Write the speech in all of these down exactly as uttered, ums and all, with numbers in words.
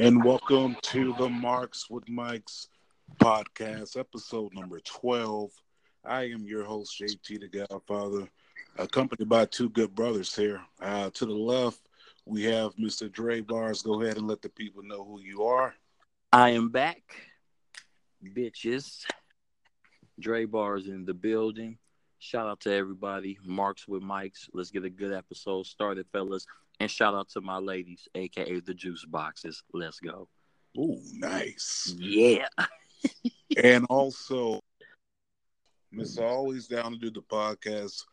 And welcome to the Marks with Mike's podcast, episode number twelve. I am your host, J T the Godfather, accompanied by two good brothers here. Uh, to the left, we have Mister Dre Bars. Go ahead and let the people know who you are. I am back, bitches. Dre Bars in the building. Shout out to everybody. Marks with Mike's. Let's get a good episode started, fellas. And shout out to my ladies, a k a the juice boxes. Let's go. Ooh, nice. Yeah. And also, Miss Always Down to do the podcast,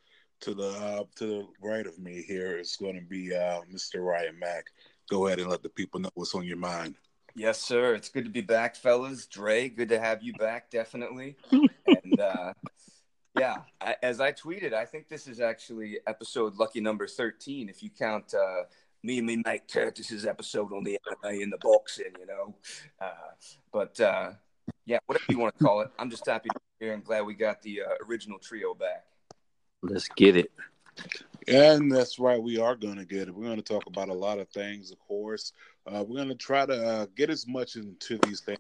to the uh, to the right of me here is going to be uh, Mister Ryan Mack. Go ahead and let the people know what's on your mind. Yes, sir. It's good to be back, fellas. Dre, good to have you back, definitely. And uh, yeah, I, as I tweeted, I think this is actually episode lucky number thirteen. If you count uh, me and me Mike Curtis's episode on the anime and the boxing, you know. Uh, but uh, yeah, whatever you want to call it, I'm just happy to be here and glad we got the uh, original trio back. Let's get it. And that's right, we are going to get it. We're going to talk about a lot of things, of course. Uh, we're going to try to uh, get as much into these things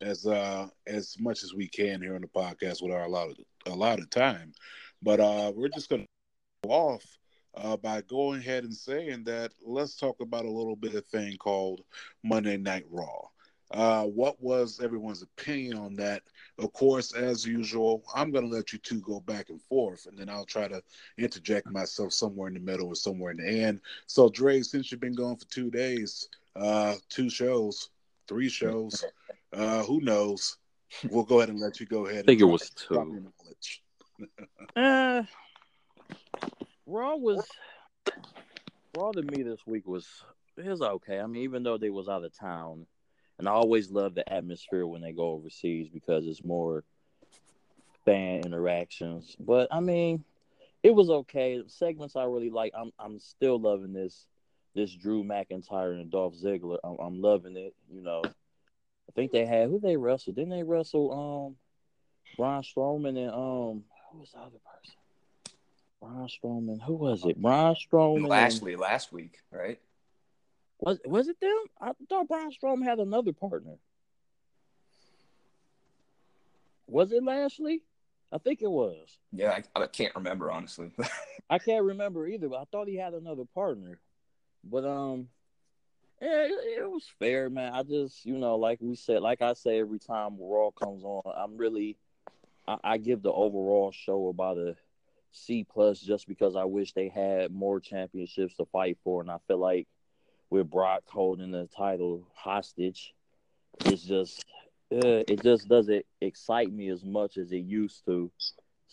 as uh, as much as we can here on the podcast with our allotted, allotted time. But uh, we're just going to go off uh, by going ahead and saying that let's talk about a little bit of thing called Monday Night Raw. Uh, what was everyone's opinion on that? Of course, as usual, I'm going to let you two go back and forth, and then I'll try to interject myself somewhere in the middle or somewhere in the end. So, Dre, since you've been gone for two days, uh, two shows, three shows, uh, who knows? We'll go ahead and let you go ahead. I think and it was two. uh, Raw was Raw to me this week was it was okay. I mean, even though they was out of town. And I always love the atmosphere when they go overseas because it's more fan interactions. But, I mean, it was okay. Segments I really like. I'm I'm still loving this this Drew McIntyre and Dolph Ziggler. I'm, I'm loving it, you know. I think they had – who they wrestled? Didn't they wrestle um, Braun Strowman and – um who was the other person? Braun Strowman. Who was it? Braun Strowman. Lashley and... last week, right? Was was it them? I thought Braun Strowman had another partner. Was it Lashley? I think it was. Yeah, I, I can't remember, honestly. I can't remember either, but I thought he had another partner. But, um, yeah, it, it was fair, man. I just, you know, like we said, like I say every time Raw comes on, I'm really, I, I give the overall show about a C plus just because I wish they had more championships to fight for, and I feel like with Brock holding the title hostage, it's just uh, it just doesn't excite me as much as it used to.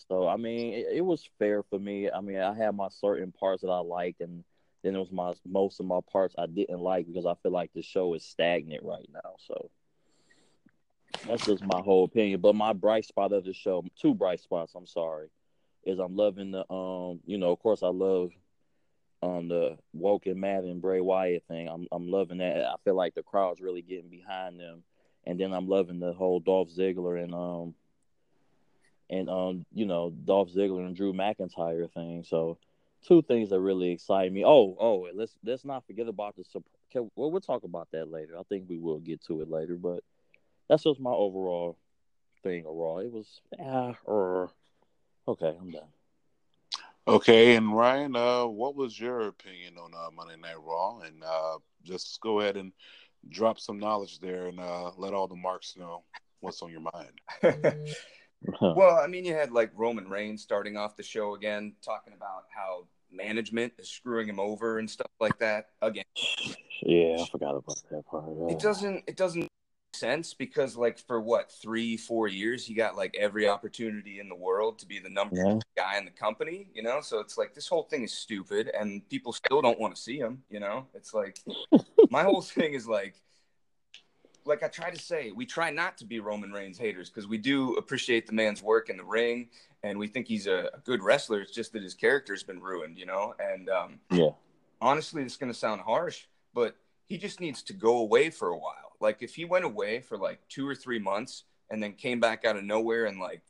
So I mean, it, it was fair for me. I mean, I had my certain parts that I liked, and then it was my most of my parts I didn't like because I feel like the show is stagnant right now. So that's just my whole opinion. But my bright spot of the show, two bright spots. I'm sorry, is I'm loving the um, you know, of course I love. On the woke and mad and Bray Wyatt thing, I'm I'm loving that. I feel like the crowd's really getting behind them, and then I'm loving the whole Dolph Ziggler and um and um you know Dolph Ziggler and Drew McIntyre thing. So two things that really excite me. Oh oh, let's let's not forget about the support. Well, we'll talk about that later. I think we will get to it later, but that's just my overall thing of Raw. It was ah, or okay, I'm done. Okay, and Ryan, uh, what was your opinion on uh, Monday Night Raw? And uh, just go ahead and drop some knowledge there and uh, let all the marks know what's on your mind. Well, I mean, you had like Roman Reigns starting off the show again, talking about how management is screwing him over and stuff like that again. Yeah, I forgot about that part. Yeah. It doesn't. It doesn't. Sense because like for what three four years he got like every opportunity in the world to be the number yeah. one guy in the company, you know, so it's like this whole thing is stupid and people still don't want to see him, you know. It's like my whole thing is like like I try to say we try not to be Roman Reigns haters because we do appreciate the man's work in the ring and we think he's a, a good wrestler. It's just that his character's been ruined, you know. And um yeah honestly it's gonna sound harsh, but he just needs to go away for a while. Like if he went away for like two or three months and then came back out of nowhere and like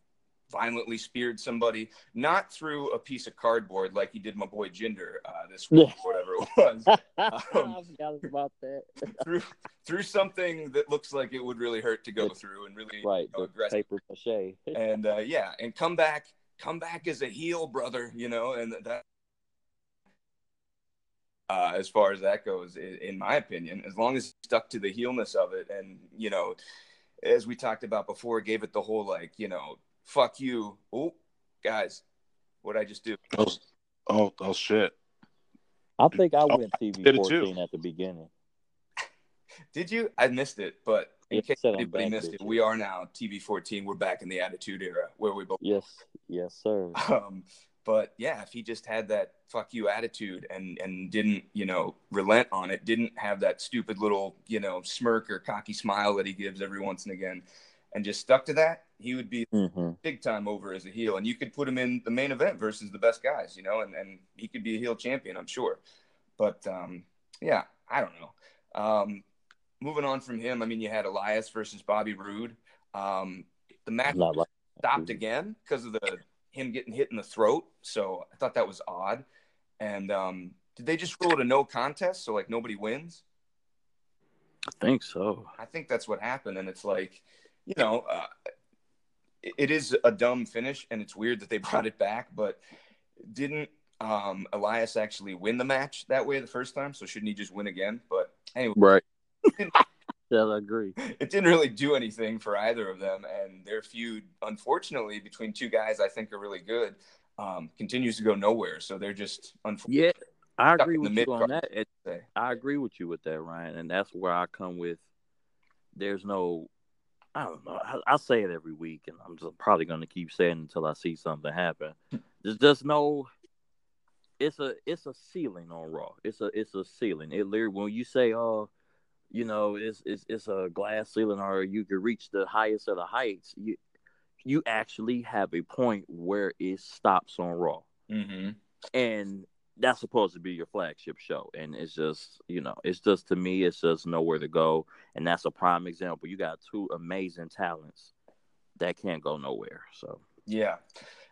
violently speared somebody, not through a piece of cardboard like he did my boy Jinder uh, this week, yeah. whatever it was. Um, I forgot about that. through through something that looks like it would really hurt to go it's, through and really right, you know, aggressive. Paper mache. and uh, yeah, and come back, come back as a heel, brother. You know, and that. Uh, as far as that goes, in, in my opinion, as long as he stuck to the heelness of it, and you know, as we talked about before, gave it the whole like, you know, fuck you, oh guys, what I just do? Oh, oh, oh shit! I think I went oh, T V fourteen at the beginning. Did you? I missed it, but in yes, case anybody missed it, you. We are now T V fourteen. We're back in the Attitude Era where we both. Yes, yes, sir. Um, but yeah, if he just had that fuck you attitude and, and didn't, you know, relent on it, didn't have that stupid little, you know, smirk or cocky smile that he gives every once and again, and just stuck to that, he would be mm-hmm. big time over as a heel. And you could put him in the main event versus the best guys, you know, and, and he could be a heel champion, I'm sure. But um, yeah, I don't know. Um, moving on from him, I mean, you had Elias versus Bobby Roode. Um, the match like stopped that. again because of the... him getting hit in the throat, so I thought that was odd. And um, did they just rule it a no contest, so like nobody wins? I think so. I think that's what happened, and it's like, you know, uh, it, it is a dumb finish, and it's weird that they brought it back. But didn't um, Elias actually win the match that way the first time? So shouldn't he just win again? But anyway, right? Yeah, I agree. It didn't really do anything for either of them, and their feud, unfortunately, between two guys I think are really good, um, continues to go nowhere. So they're just unfortunately. Yeah, I agree with you on that. It, I agree with you with that, Ryan, and that's where I come with. There's no, I don't know. I, I say it every week, and I'm just probably going to keep saying it until I see something happen. There's just no. It's a it's a ceiling on Raw. It's a it's a ceiling. It literally when you say oh. Uh, You know, it's, it's it's a glass ceiling, or you could reach the highest of the heights. You you actually have a point where it stops on Raw, mm-hmm. and that's supposed to be your flagship show. And it's just, you know, it's just to me, it's just nowhere to go. And that's a prime example. You got two amazing talents that can't go nowhere. So yeah,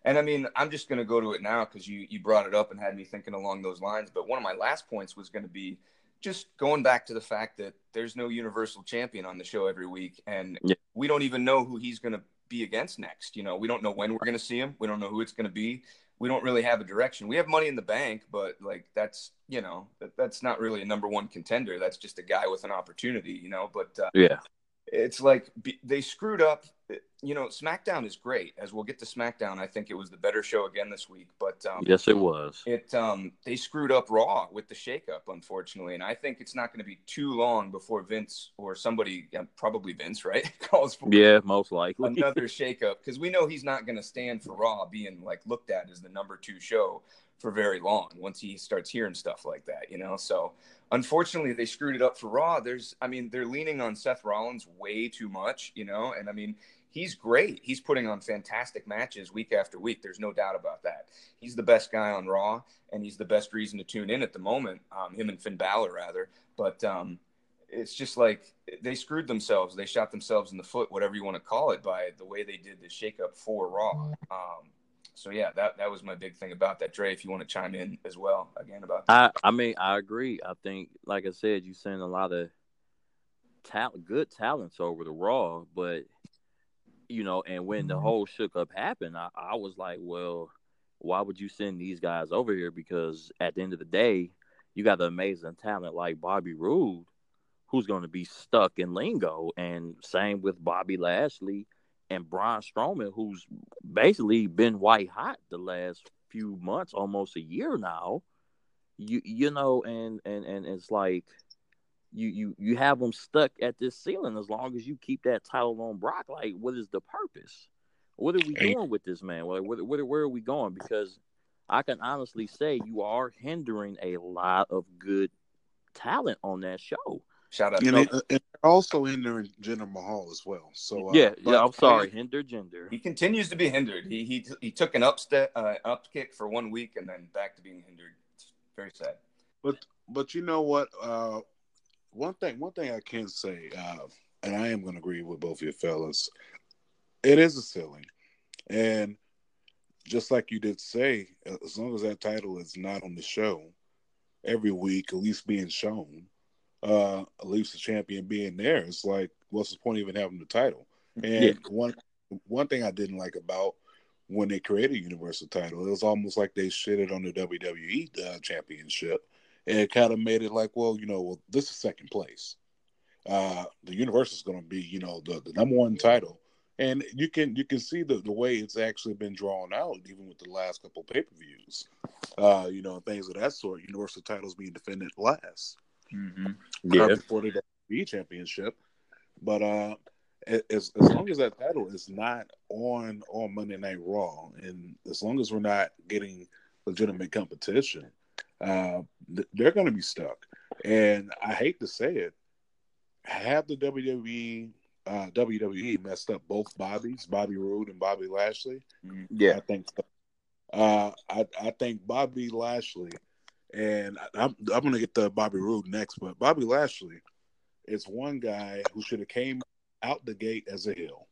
and I mean, I'm just gonna go to it now because you you brought it up and had me thinking along those lines. But one of my last points was going to be. Just going back to the fact that there's no universal champion on the show every week, and yeah. we don't even know who he's going to be against next. You know, we don't know when we're going to see him. We don't know who it's going to be. We don't really have a direction. We have Money in the Bank, but like that's, you know, that, that's not really a number one contender. That's just a guy with an opportunity, you know, but uh, yeah, it's like b- they screwed up. You know, SmackDown is great. As we'll get to SmackDown, I think it was the better show again this week. But um, yes, it was. It um, they screwed up Raw with the shakeup, unfortunately, and I think it's not going to be too long before Vince or somebody, yeah, probably Vince, right, calls for yeah, most likely another shakeup because we know he's not going to stand for Raw being like looked at as the number two show for very long. Once he starts hearing stuff like that, you know. So unfortunately, they screwed it up for Raw. There's, I mean, they're leaning on Seth Rollins way too much, you know, and I mean. He's great. He's putting on fantastic matches week after week. There's no doubt about that. He's the best guy on Raw, and he's the best reason to tune in at the moment, um, him and Finn Balor, rather. But um, it's just like they screwed themselves. They shot themselves in the foot, whatever you want to call it, by the way they did the shakeup for Raw. Um, so, yeah, that, that was my big thing about that. Dre, if you want to chime in as well, again, about that. I, I mean, I agree. I think, like I said, you send a lot of ta- good talents over to Raw, but – you know, and when the whole shook up happened, I, I was like, well, why would you send these guys over here? Because at the end of the day, you got an amazing talent like Bobby Roode, who's going to be stuck in lingo. And same with Bobby Lashley and Braun Strowman, who's basically been white hot the last few months, almost a year now. You you know, and, and, and it's like You, you you have them stuck at this ceiling as long as you keep that title on Brock. Like, what is the purpose? What are we doing with this man? Like, where, where, where are we going? Because I can honestly say you are hindering a lot of good talent on that show. Shout out. And, it, and also hindering Jinder Mahal as well. So uh, yeah, yeah. I'm sorry, he, hinder Jinder. He continues to be hindered. He he he took an upste- uh, up kick for one week and then back to being hindered. It's very sad. But but you know what? Uh, One thing, one thing I can say, uh, and I am going to agree with both of you fellas, it is a ceiling. And just like you did say, as long as that title is not on the show every week, at least being shown, uh, at least the champion being there, it's like, what's the point of even having the title? And yeah. one one thing I didn't like about when they created a Universal title, it was almost like they shitted on the W W E uh, championship, and it kind of made it like, well, you know, well, this is second place. Uh, the Universal is going to be, you know, the, the number one title. And you can you can see the, the way it's actually been drawn out, even with the last couple pay-per-views, uh, you know, things of that sort. Universal titles being defended last, mm-hmm. yeah, before the W W E championship. But uh, as as long as that title is not on on Monday Night Raw, and as long as we're not getting legitimate competition, uh, th- they're going to be stuck. And I hate to say it, have the W W E. Uh, W W E messed up both Bobbies, Bobby Roode and Bobby Lashley. Yeah, I think so. Uh, I I think Bobby Lashley, and I, I'm I'm gonna get to Bobby Roode next, but Bobby Lashley is one guy who should have came out the gate as a heel.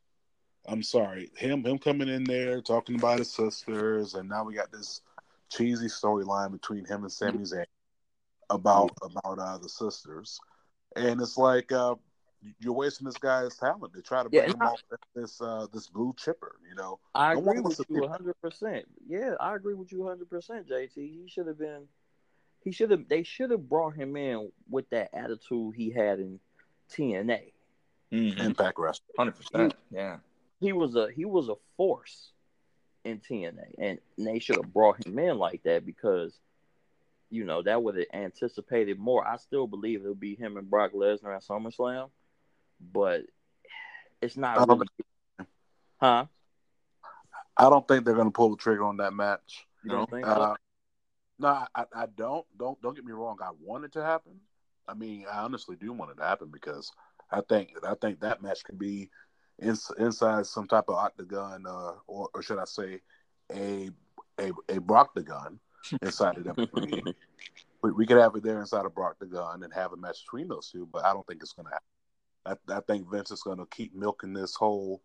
I'm sorry, him him coming in there talking about his sisters, and now we got this cheesy storyline between him and Sami Zayn about about uh, the sisters, and it's like. Uh, You're wasting this guy's talent to try to bring yeah, him I, off this uh, this blue chipper, you know. I no agree with you one hundred percent. Yeah, I agree with you one hundred percent, J T. He should have been, he should have, they should have brought him in with that attitude he had in T N A. Mm-hmm. Impact Wrestling, one hundred percent. He, yeah, he was a he was a force in T N A, and they should have brought him in like that because. You know, that would have anticipated more. I still believe it'll be him and Brock Lesnar at SummerSlam. But it's not I really... think... Huh? I don't think they're going to pull the trigger on that match. You don't know? think uh, No, I, I don't. Don't don't get me wrong. I want it to happen. I mean, I honestly do want it to happen because I think I think that match could be in, inside some type of octagon uh, or, or should I say a, a, a Broctagon. Inside of W W E, we, we could have it there inside of Brock the Gun and have a match between those two, but I don't think it's going to happen. I, I think Vince is going to keep milking this whole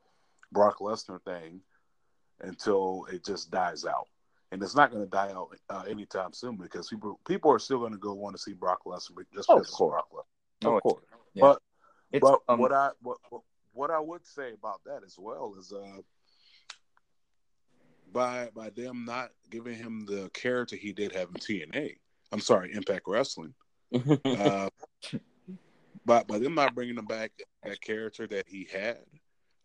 Brock Lesnar thing until it just dies out, and it's not going to die out uh, anytime soon because people people are still going to go want to see Brock Lesnar just oh, because it's Brock Lesnar. Oh, of course, yeah. but it's, but um, what I what what I would say about that as well is uh. By by them not giving him the character he did have in T N A, I'm sorry, Impact Wrestling. uh, by by them not bringing him back that character that he had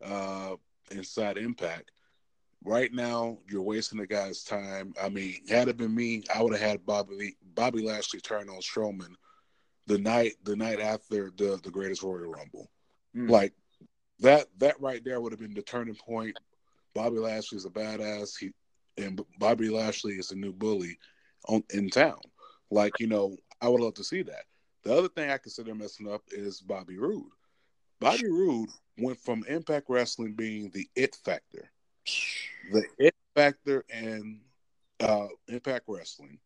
uh, inside Impact. Right now, you're wasting the guy's time. I mean, had it been me, I would have had Bobby Bobby Lashley turn on Strowman the night the night after the the Greatest Royal Rumble. Mm. Like that that right there would have been the turning point. Bobby Lashley's a badass, he, and Bobby Lashley is the new bully on, in town. Like, you know, I would love to see that. The other thing I consider messing up is Bobby Roode. Bobby Roode went from Impact Wrestling being the it factor. The it factor in uh, Impact Wrestling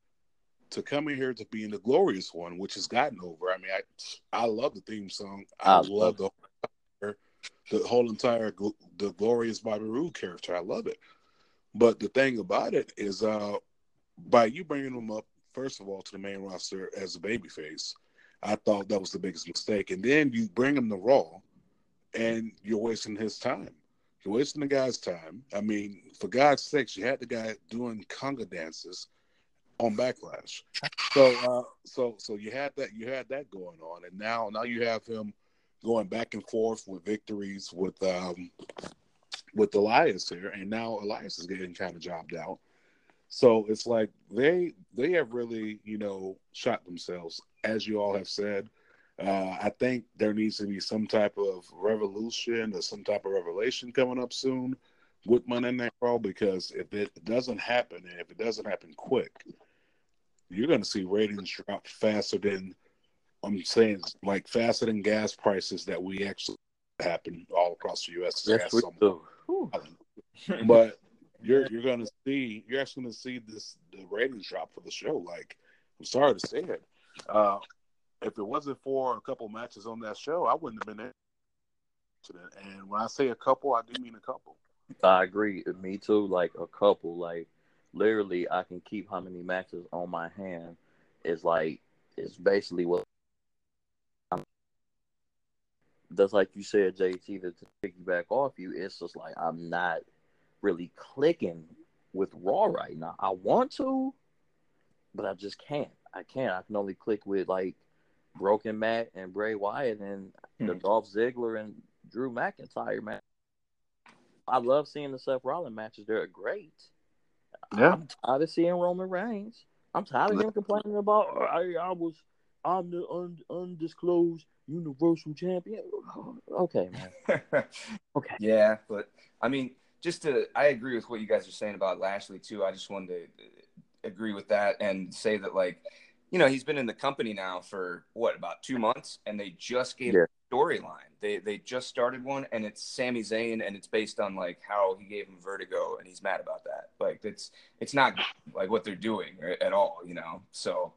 to coming here to being the glorious one, which has gotten over. I mean, I I love the theme song. I, I love, love the whole The whole entire the glorious Bobby Roode character, I love it. But the thing about it is, uh, by you bringing him up first of all to the main roster as a babyface, I thought that was the biggest mistake. And then you bring him to Raw, and you're wasting his time. You're wasting the guy's time. I mean, for God's sakes, you had the guy doing conga dances on Backlash. So, uh, so, so you had that. You had that going on, and now, now you have him. Going back and forth with victories with um, with Elias here, and now Elias is getting kind of jobbed out. So it's like they they have really, you know, shot themselves, as you all have said. Uh, I think there needs to be some type of revolution or some type of revelation coming up soon with Monday Night Raw, because if it doesn't happen, and if it doesn't happen quick, you're going to see ratings drop faster than. I'm saying like faster than gas prices that we actually happen all across the U S Yes, we do. But you're you're gonna see you're actually gonna see this the ratings drop for the show. Like, I'm sorry to say it. Uh, if it wasn't for a couple matches on that show, I wouldn't have been there. And when I say a couple, I do mean a couple. I agree. Me too. Like a couple. Like literally, I can keep how many matches on my hand. It's like it's basically what. I'm, that's like you said, J T. To pick you back off you, it's just like I'm not really clicking with Raw right now. I want to, but I just can't. I can't. I can only click with like Broken Matt and Bray Wyatt and mm-hmm. the Dolph Ziggler and Drew McIntyre match. I love seeing the Seth Rollins matches. They're great. Yeah. I'm tired of seeing Roman Reigns. I'm tired of him complaining about oh, I, I was I'm the un, undisclosed Universal Champion. Okay, man. Okay. Yeah, but I mean, just to I agree with what you guys are saying about Lashley too. I just wanted to agree with that and say that like, you know, he's been in the company now for what about two months, and they just gave yeah. a storyline. They they just started one, and it's Sami Zayn, and it's based on like how he gave him vertigo, and he's mad about that. Like it's it's not like what they're doing at all, you know. So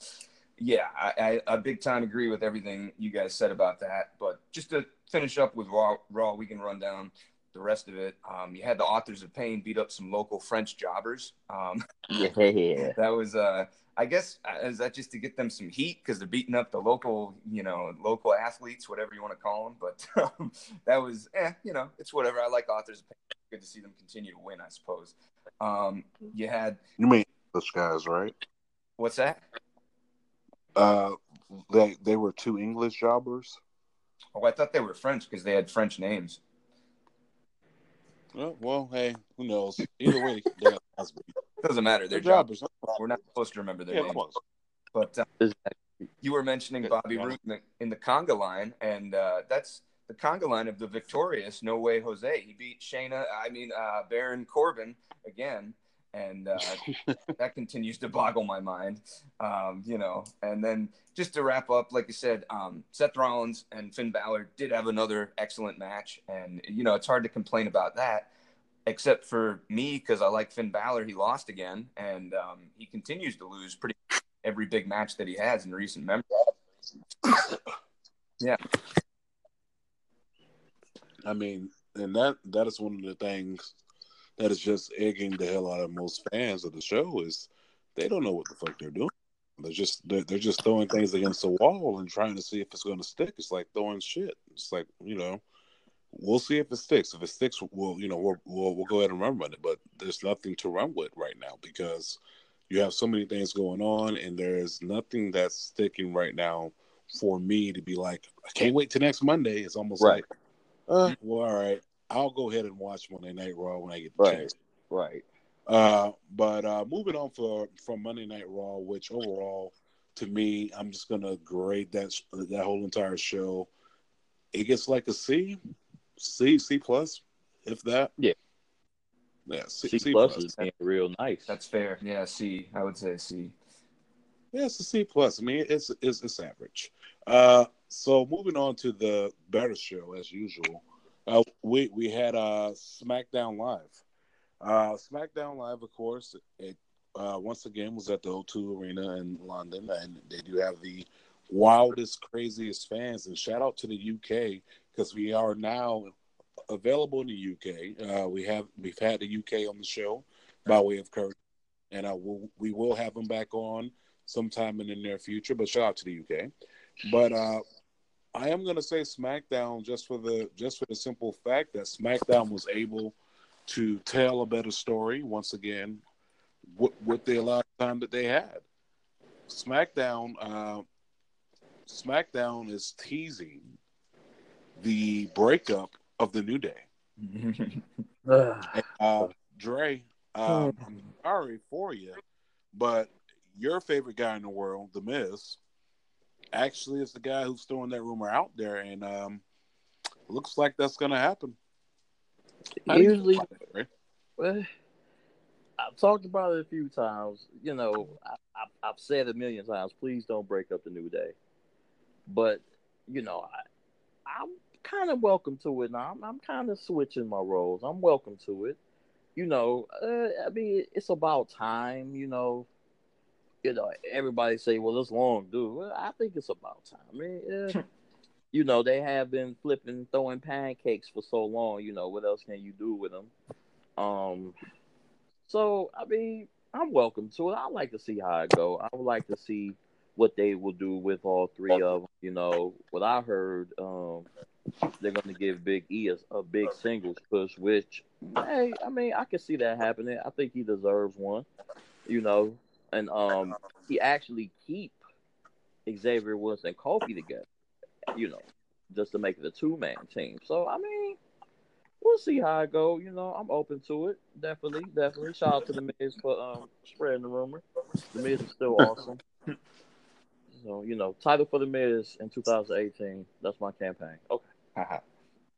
yeah, I, I, I big time agree with everything you guys said about that. But just to finish up with Raw, Raw we can run down the rest of it. Um, you had the Authors of Pain beat up some local French jobbers. Um, yeah. That was, uh, I guess, is that just to get them some heat because they're beating up the local, you know, local athletes, whatever you want to call them. But um, that was, eh, you know, it's whatever. I like Authors of Pain. Good to see them continue to win, I suppose. Um, you had. You mean English guys, right? What's that? Uh, they they were two English jobbers. Oh, I thought they were French because they had French names. Well, well, hey, who knows? Either way, they're doesn't matter. Their job is we're not supposed to remember their yeah, names. But uh, you were mentioning Bobby Roode in, in the conga line, and uh, that's the conga line of the victorious No Way Jose. He beat Shayna, I mean uh, Baron Corbin again, and uh, that continues to boggle my mind, um, you know. And then just to wrap up, like I said, um, Seth Rollins and Finn Balor did have another excellent match, and you know it's hard to complain about that. Except for me, because I like Finn Balor. He lost again, and um, he continues to lose pretty much every big match that he has in recent memory. Yeah. I mean, and that, that is one of the things that is just egging the hell out of most fans of the show is they don't know what the fuck they're doing. They're just they're, they're just throwing things against the wall and trying to see if it's going to stick. It's like throwing shit. It's like, you know, we'll see if it sticks. If it sticks, we'll you know we'll, we'll we'll go ahead and run with it. But there's nothing to run with right now because you have so many things going on, and there's nothing that's sticking right now for me to be like, I can't wait till next Monday. It's almost right. like, uh, well, all right, I'll go ahead and watch Monday Night Raw when I get the right. chance. Right. Uh, but uh, moving on for from Monday Night Raw, which overall, to me, I'm just gonna grade that that whole entire show. It gets like a C. C, C plus, if that. Yeah. Yeah, C, C, C plus, plus is real nice. That's fair. Yeah, C. I would say C. Yeah, it's a C plus. I mean, it's it's, it's average. Uh, so moving on to the better show as usual, uh, we we had uh SmackDown Live. Uh, SmackDown Live, of course, it uh, once again was at the O two Arena in London, and they do have the wildest, craziest fans. And shout out to the U K. Because we are now available in the U K, uh, we have we've had the U K on the show by way of Kurt, and I will, we will have them back on sometime in the near future. But shout out to the U K. But uh, I am going to say SmackDown just for the just for the simple fact that SmackDown was able to tell a better story once again with, with the allotted time that they had. SmackDown, uh, SmackDown is teasing the breakup of the New Day. uh, Dre, uh, I'm sorry for you, but your favorite guy in the world, The Miz, actually is the guy who's throwing that rumor out there, and um, looks like that's going to happen. Usually, well, I've talked about it a few times. You know, I, I, I've said a million times, please don't break up the New Day. But, you know, I I'm kind of welcome to it now. I'm, I'm kind of switching my roles. I'm welcome to it. You know, uh, I mean, it's about time, you know. You know, everybody say, well, it's long, dude. Well, I think it's about time. I mean, uh, you know, they have been flipping, throwing pancakes for so long. You know, what else can you do with them? Um, so I mean, I'm welcome to it. I like to see how it go. I would like to see what they will do with all three of them. You know, what I heard, um, they're going to give Big E a, a big singles push, which, hey, I mean, I can see that happening. I think he deserves one, you know. And um, he actually keep Xavier Woods and Kofi together, you know, just to make it a two-man team. So, I mean, we'll see how it go. You know, I'm open to it. Definitely, definitely. Shout out to The Miz for um, spreading the rumor. The Miz is still awesome. So, you know, title for The Miz in two thousand eighteen. That's my campaign. Okay. Uh-huh.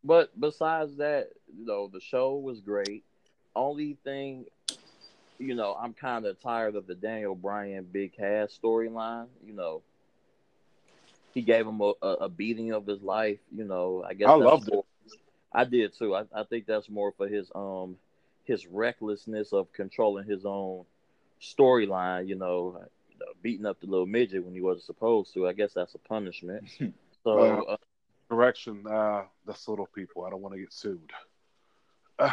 But besides that, you know, the show was great. Only thing, you know, I'm kind of tired of the Daniel Bryan Big Cass storyline. You know, he gave him a, a, a beating of his life. You know, I guess I loved it. I did too. I, I think that's more for his um his recklessness of controlling his own storyline. You know, you know, beating up the little midget when he wasn't supposed to. I guess that's a punishment. So. uh, uh, Correction, uh, that's little people. I don't want to get sued. Uh,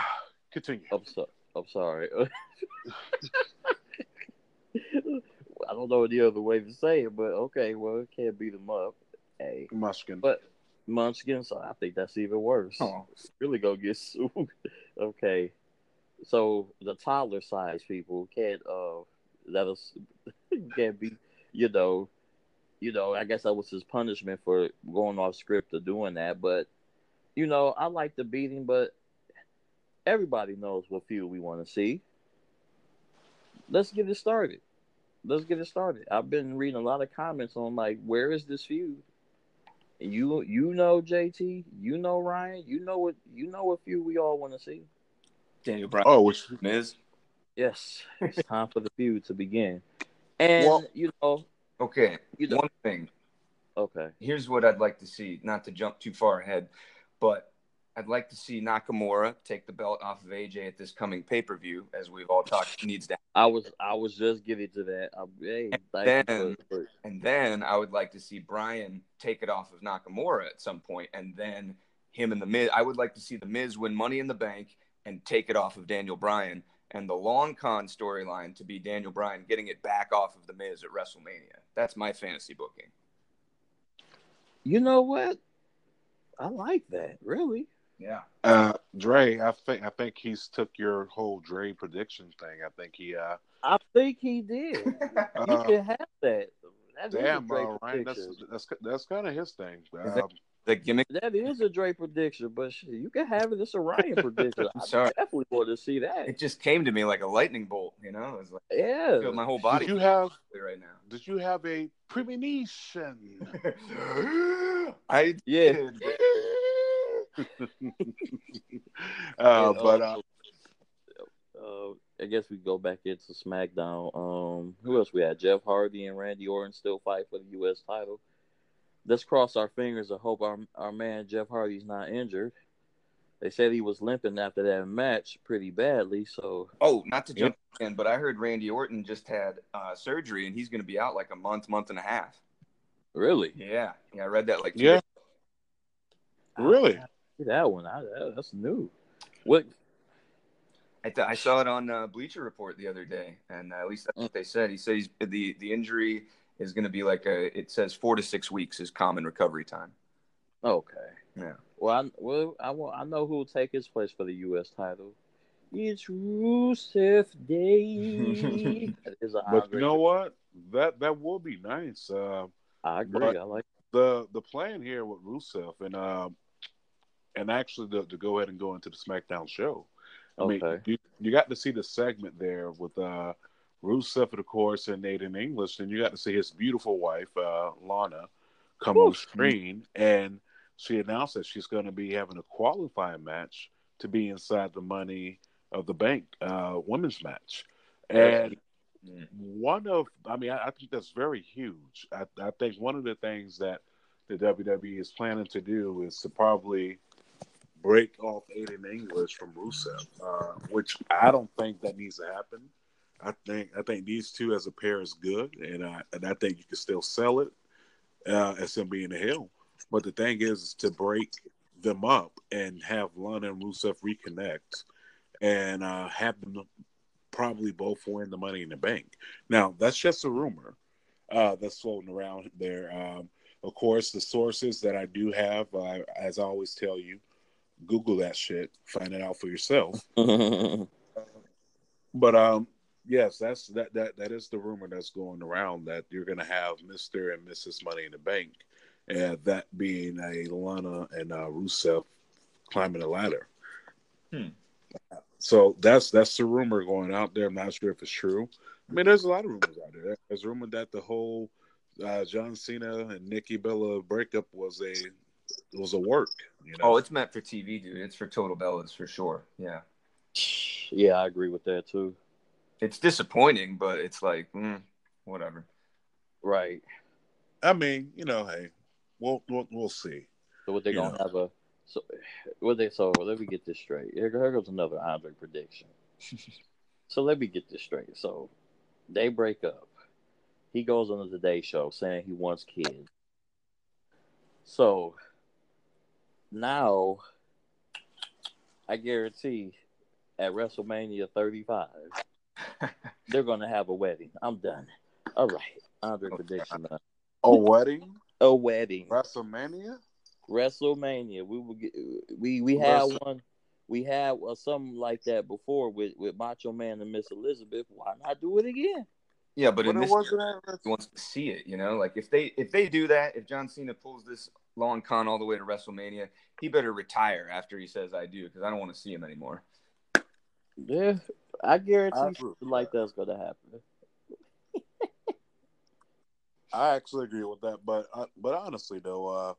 continue. I'm, so- I'm sorry. I don't know any other way to say it, but okay, well, it can't beat them up. Hey. Munchkin. But Munchkin, so I think that's even worse. Oh. Really gonna get sued. Okay. So the toddler size people can't uh let us can't be, you know. You know, I guess that was his punishment for going off script or doing that. But, you know, I like the beating, but everybody knows what feud we want to see. Let's get it started. Let's get it started. I've been reading a lot of comments on, like, where is this feud? You you know J T, you know Ryan, you know what you know what feud we all want to see. Daniel Bryan. Oh, which Miz? Yes, it's time for the feud to begin. And, well, you know... Okay, one thing. Okay. Here's what I'd like to see, not to jump too far ahead, but I'd like to see Nakamura take the belt off of A J at this coming pay-per-view, as we've all talked needs to happen. I was, I was just getting to that. I, hey, and, then, and then I would like to see Bryan take it off of Nakamura at some point, and then him and The Miz. I would like to see The Miz win Money in the Bank and take it off of Daniel Bryan, and the long con storyline to be Daniel Bryan getting it back off of The Miz at WrestleMania. That's my fantasy booking. You know what? I like that, really. Yeah. Uh, Dre, I think I think he's took your whole Dre prediction thing. I think he... Uh, I think he did. You uh, can have that. that damn, uh, Ryan, that's, that's, that's kind of his thing. Um, that, the gimmick? That is a Dre prediction, but shit, you can have it. It's a Ryan prediction. I'm sorry. I definitely want to see that. It just came to me like a lightning bolt, you know? It was like, yeah. Feel my whole body. Did you have, right now. Did you have a premonition? I did. uh, and, but uh, uh, I guess we go back into SmackDown. Um, who else we had? Jeff Hardy and Randy Orton still fight for the U S title. Let's cross our fingers and hope our our man Jeff Hardy's not injured. They said he was limping after that match pretty badly. So oh, not to jump yeah. in, but I heard Randy Orton just had uh, surgery and he's going to be out like a month, month and a half. Really? Yeah, yeah. I read that like two yeah. days ago. Really? I, that one, I, that's new. What? I, th- I saw it on uh, Bleacher Report the other day, and uh, at least that's what they said. He said he's, the the injury. Is going to be like a. It says four to six weeks is common recovery time. Okay. Yeah. Well, I well I, will, I know who will take his place for the U S title. It's Rusev Day. That is a but you know what? That that will be nice. Uh, I agree. I like the the plan here with Rusev and uh, and actually to, to go ahead and go into the SmackDown show. I okay. mean, you you got to see the segment there with. Uh, Rusev, of course, and Nathan English, and you got to see his beautiful wife, uh, Lana, come Ooh. on screen, and she announced that she's going to be having a qualifying match to be inside the Money of the Bank uh, women's match. And yeah. one of, I mean, I, I think that's very huge. I, I think one of the things that the W W E is planning to do is to probably break off Nathan English from Rusev, uh, which I don't think that needs to happen. I think I think these two as a pair is good, and I and I think you can still sell it uh, as him being a heel. But the thing is, is to break them up and have Lana and Rusev reconnect, and uh, have them probably both win the Money in the Bank. Now, that's just a rumor uh, that's floating around there. Um, of course, the sources that I do have, uh, as I always tell you, Google that shit, find it out for yourself. But um, yes, that's that that that is the rumor that's going around, that you're going to have Mister and Missus Money in the Bank, and that being a Lana and uh, Rusev climbing the ladder. Hmm. So that's that's the rumor going out there. I'm not sure if it's true. I mean, there's a lot of rumors out there. There's rumor that the whole uh, John Cena and Nikki Bella breakup was a it was a work. You know? Oh, it's meant for T V, dude. It's for Total Bellas for sure. Yeah. Yeah, I agree with that too. It's disappointing, but it's like, mm, whatever. Right. I mean, you know, hey, we'll we'll, we'll see. So what they you gonna know. have a so what they so let me get this straight. Here, here goes another Andre prediction. So let me get this straight. So they break up. He goes on the Today Show saying he wants kids. So now I guarantee at WrestleMania thirty-five, they're going to have a wedding. I'm done. All right. Andre prediction. A wedding? A wedding. WrestleMania? WrestleMania. We will get, we we had one. We had uh, something like that before with, with Macho Man and Miss Elizabeth. Why not do it again? Yeah, but, but in this year, he wants to see it, you know? Like, if they if they do that, if John Cena pulls this long con all the way to WrestleMania, he better retire after he says, I do, because I don't want to see him anymore. Yeah, I guarantee I agree, like that's going to happen. I actually agree with that, but uh, but honestly though, uh,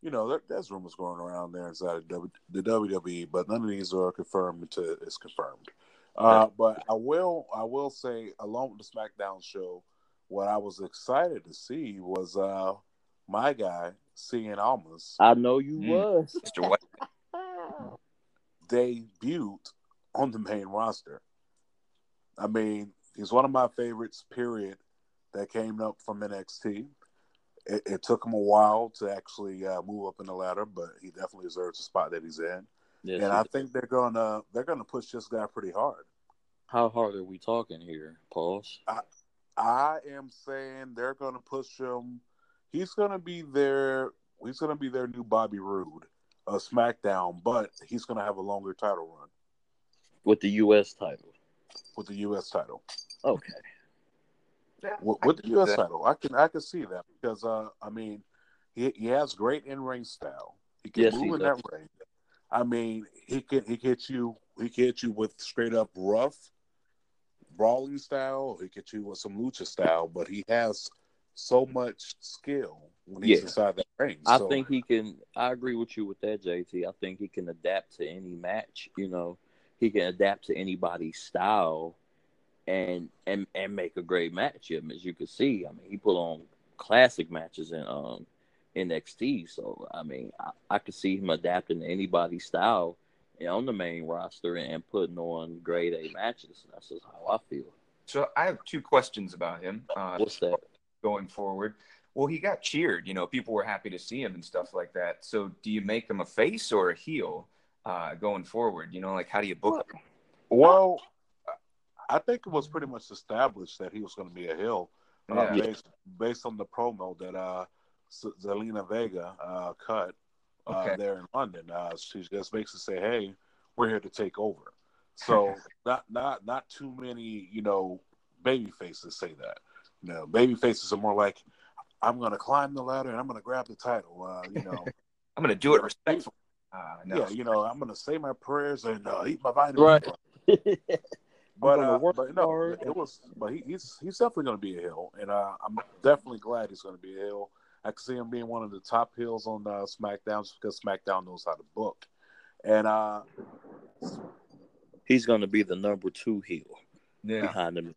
you know, there, there's rumors going around there inside of w- the W W E, but none of these are confirmed until it's confirmed. Uh, but I will I will say, along with the SmackDown show, what I was excited to see was uh, my guy Cien Almas. I know you mm. was Mister White debuted on the main roster. I mean, he's one of my favorites, period, that came up from N X T. It, it took him a while to actually uh, move up in the ladder, but he definitely deserves the spot that he's in. Yes, and I did. think they're gonna they're gonna push this guy pretty hard. How hard are we talking here, Pauls? I, I am saying they're gonna push him. He's gonna be their he's gonna be their new Bobby Roode of SmackDown, but he's gonna have a longer title run. With the U S title. With the U S title. Okay. Yeah, with, with the U S title. I can I can see that because, uh, I mean, he, he has great in-ring style. He can yes, move he in does. that ring. I mean, he can he hit you he can hit you with straight up rough brawling style. He can hit you with some lucha style, but he has so much skill when he's yeah. inside that ring. I so. think he can I agree with you with that, J T. I think he can adapt to any match, you know. He can adapt to anybody's style and and and make a great match. As you can see, I mean, he put on classic matches in um, N X T. So, I mean, I, I could see him adapting to anybody's style on the main roster and putting on grade A matches. That's just how I feel. So, I have two questions about him. Uh, What's that? Going forward. Well, he got cheered. You know, people were happy to see him and stuff like that. So, do you make him a face or a heel? Uh, going forward, you know, like how do you book him? Well, I think it was pretty much established that he was going to be a heel uh, yeah. based, based on the promo that uh, Zelina Vega uh, cut uh, okay. there in London. Uh, she just basically say, "Hey, we're here to take over." So not not not too many, you know, baby faces say that. You know, baby faces are more like, "I'm going to climb the ladder and I'm going to grab the title." Uh, you know, I'm going to do it respectfully. Uh, no. Yeah, you know, I'm gonna say my prayers and uh, eat my vitamins. Right. but uh, but no, it was. But he, he's he's definitely gonna be a heel, and uh, I'm definitely glad he's gonna be a heel. I can see him being one of the top heels on uh, SmackDown just because SmackDown knows how to book, and uh, he's gonna be the number two heel. Yeah. Behind him.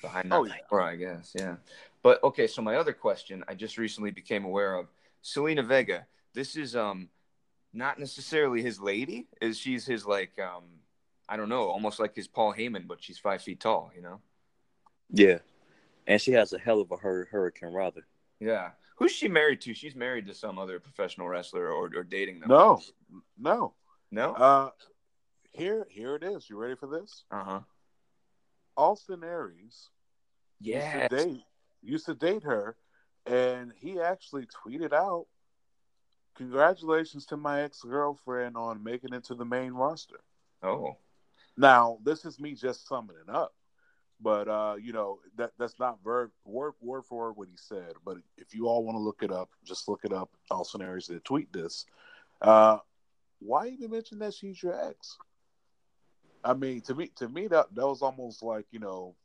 Behind oh, that, yeah. I guess. Yeah. But okay, so my other question, I just recently became aware of Zelina Vega. This is um. Not necessarily his lady, is she's his like um, I don't know, almost like his Paul Heyman, but she's five feet tall, you know. Yeah, and she has a hell of a hur- hurricane rather. Yeah, who's she married to? She's married to some other professional wrestler or, or dating them. No, no, no. Uh, Here, here it is. You ready for this? Uh huh. Austin Aries, yeah, used, used to date her, and he actually tweeted out, "Congratulations to my ex-girlfriend on making it to the main roster." Oh, now this is me just summing it up, but uh, you know that that's not verb word word for word what he said. But if you all want to look it up, just look it up. Austin Aries did tweet this. Uh, why even mention that she's your ex? I mean, to me, to me, that that was almost like, you know,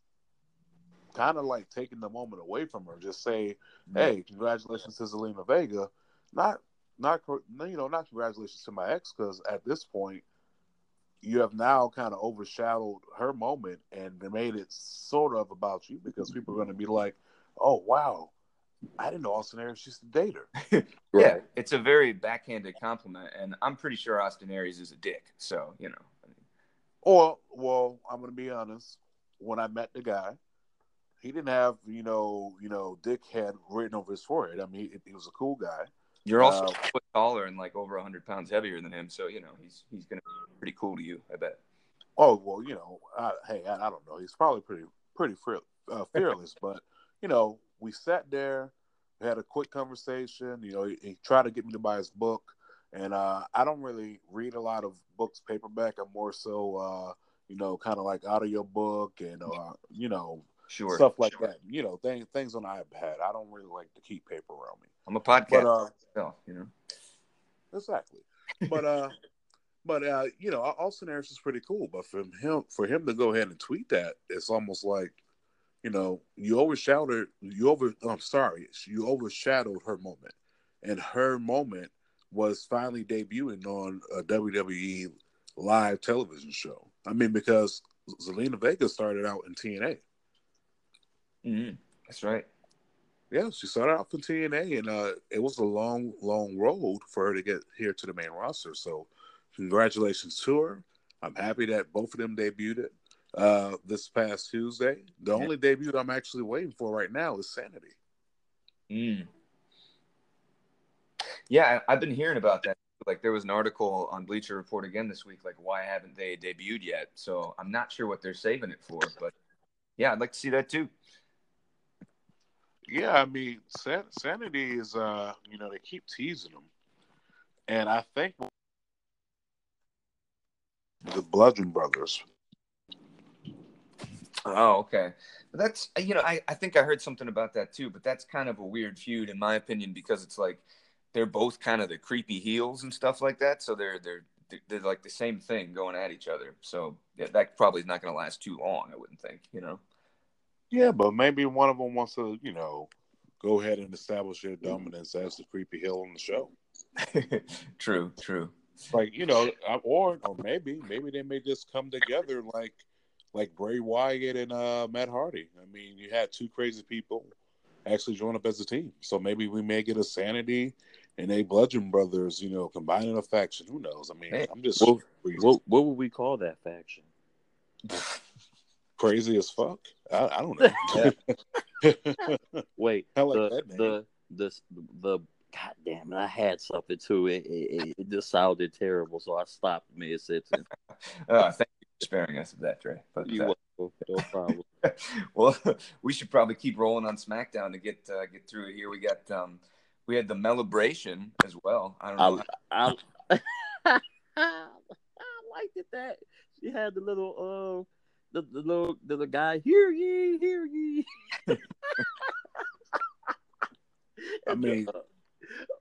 kind of like taking the moment away from her. Just say, "Hey, congratulations to Zelina Vega." Not, not, you know, not congratulations to my ex, because at this point, you have now kind of overshadowed her moment and made it sort of about you, because people are going to be like, "Oh, wow, I didn't know Austin Aries used to date her." Right. Yeah, it's a very backhanded compliment, and I'm pretty sure Austin Aries is a dick. So, you know. Or, well, I'm going to be honest. When I met the guy, he didn't have, you know, you know, dickhead written over his forehead. I mean, he, he was a cool guy. You're also uh, a foot taller and like over one hundred pounds heavier than him. So, you know, he's he's going to be pretty cool to you, I bet. Oh, well, you know, I, hey, I, I don't know. He's probably pretty, pretty uh, fearless. But, you know, we sat there, we had a quick conversation. You know, he, he tried to get me to buy his book. And uh, I don't really read a lot of books paperback. I'm more so, uh, you know, kind of like audiobook and, uh, you know, sure, stuff like sure. that. You know, thing, things on iPad. I don't really like to keep paper around me. I'm a podcast. But, uh, no, you know. Exactly. But, uh, but uh, you know, Austin Aries is pretty cool. But for him, for him to go ahead and tweet that, it's almost like, you know, you overshadowed, you over, I'm sorry, you overshadowed her moment. And her moment was finally debuting on a W W E live television show. I mean, because Zelina Vega started out in T N A. Mm-hmm. That's right. Yeah, she started out in T N A, and uh, it was a long, long road for her to get here to the main roster. So congratulations to her. I'm happy that both of them debuted uh, this past Tuesday. The yeah. only debut I'm actually waiting for right now is Sanity. Mm. Yeah, I've been hearing about that. Like, there was an article on Bleacher Report again this week, like, why haven't they debuted yet? So I'm not sure what they're saving it for. But, yeah, I'd like to see that, too. Yeah, I mean, San- Sanity is, uh, you know, they keep teasing them. And I think the Bludgeon Brothers. Oh, okay. That's, you know, I, I think I heard something about that, too. But that's kind of a weird feud, in my opinion, because it's like, they're both kind of the creepy heels and stuff like that. So they're, they're, they're like the same thing going at each other. So yeah, that probably is not going to last too long, I wouldn't think, you know? Yeah, but maybe one of them wants to, you know, go ahead and establish their dominance as the creepy heel on the show. True, true. Like, you know, or, or maybe, maybe they may just come together like, like Bray Wyatt and uh, Matt Hardy. I mean, you had two crazy people actually join up as a team. So maybe we may get a Sanity and a Bludgeon Brothers, you know, combining a faction. Who knows? I mean, hey, I'm just... What, what, what would we call that faction? Crazy as fuck? I, I don't know. Wait. I like the, that name. The, the, the, God damn it, I had something to it. It, it, it just sounded terrible, so I stopped mid-sentence. Oh, thank you for sparing us of that, Dre. But, you uh, no problem. Well, we should probably keep rolling on SmackDown to get uh, get through it here. We got... Um, We had the Melibration as well. I don't know. I, I, I, I liked it that she had the little, uh, the, the little, the, the guy. Hear ye, hear ye. I mean, uh,